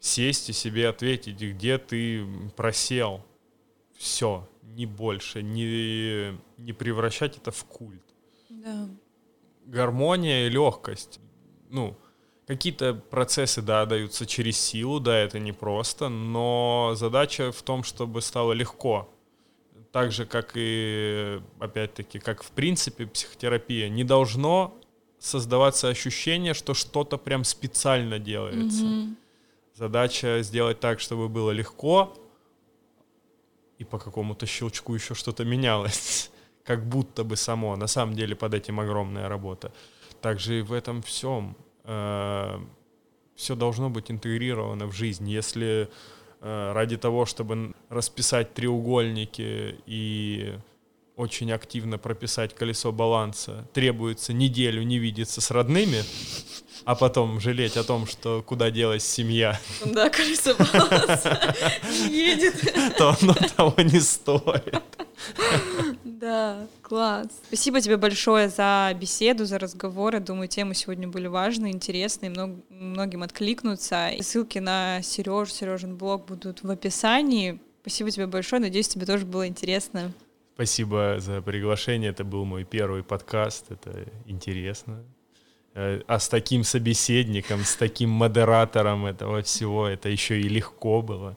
сесть и себе ответить, где ты просел. Все, не больше. Не превращать это в культ. Да. Гармония и легкость. Ну, какие-то процессы, да, даются через силу, да, это непросто, но задача в том, чтобы стало легко. Так же, как и, опять-таки, как в принципе психотерапия, не должно создаваться ощущение, что что-то прям специально делается. Mm-hmm. Задача сделать так, чтобы было легко, и по какому-то щелчку еще что-то менялось, как будто бы само. На самом деле под этим огромная работа. Также и в этом всем. Все должно быть интегрировано в жизнь. Если ради того, чтобы расписать треугольники и... очень активно прописать колесо баланса, требуется неделю не видеться с родными, а потом жалеть о том, что куда делась семья. Да, колесо баланса не едет. То оно того не стоит. Да, класс. Спасибо тебе большое за беседу, за разговоры. Думаю, темы сегодня были важные, интересные, многим откликнутся. И ссылки на Серёжин блог будут в описании. Спасибо тебе большое. Надеюсь, тебе тоже было интересно. Спасибо за приглашение. Это был мой первый подкаст. Это интересно. А с таким собеседником, с таким модератором этого всего, это еще и легко было.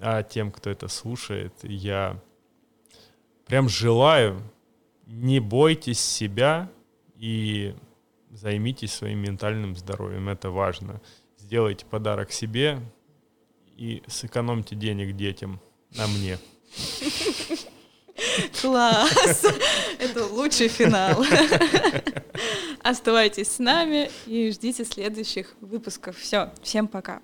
А тем, кто это слушает, я прям желаю: не бойтесь себя и займитесь своим ментальным здоровьем. Это важно. Сделайте подарок себе и сэкономьте денег детям, а мне. Класс! Это лучший финал. Оставайтесь с нами и ждите следующих выпусков. Все, всем пока.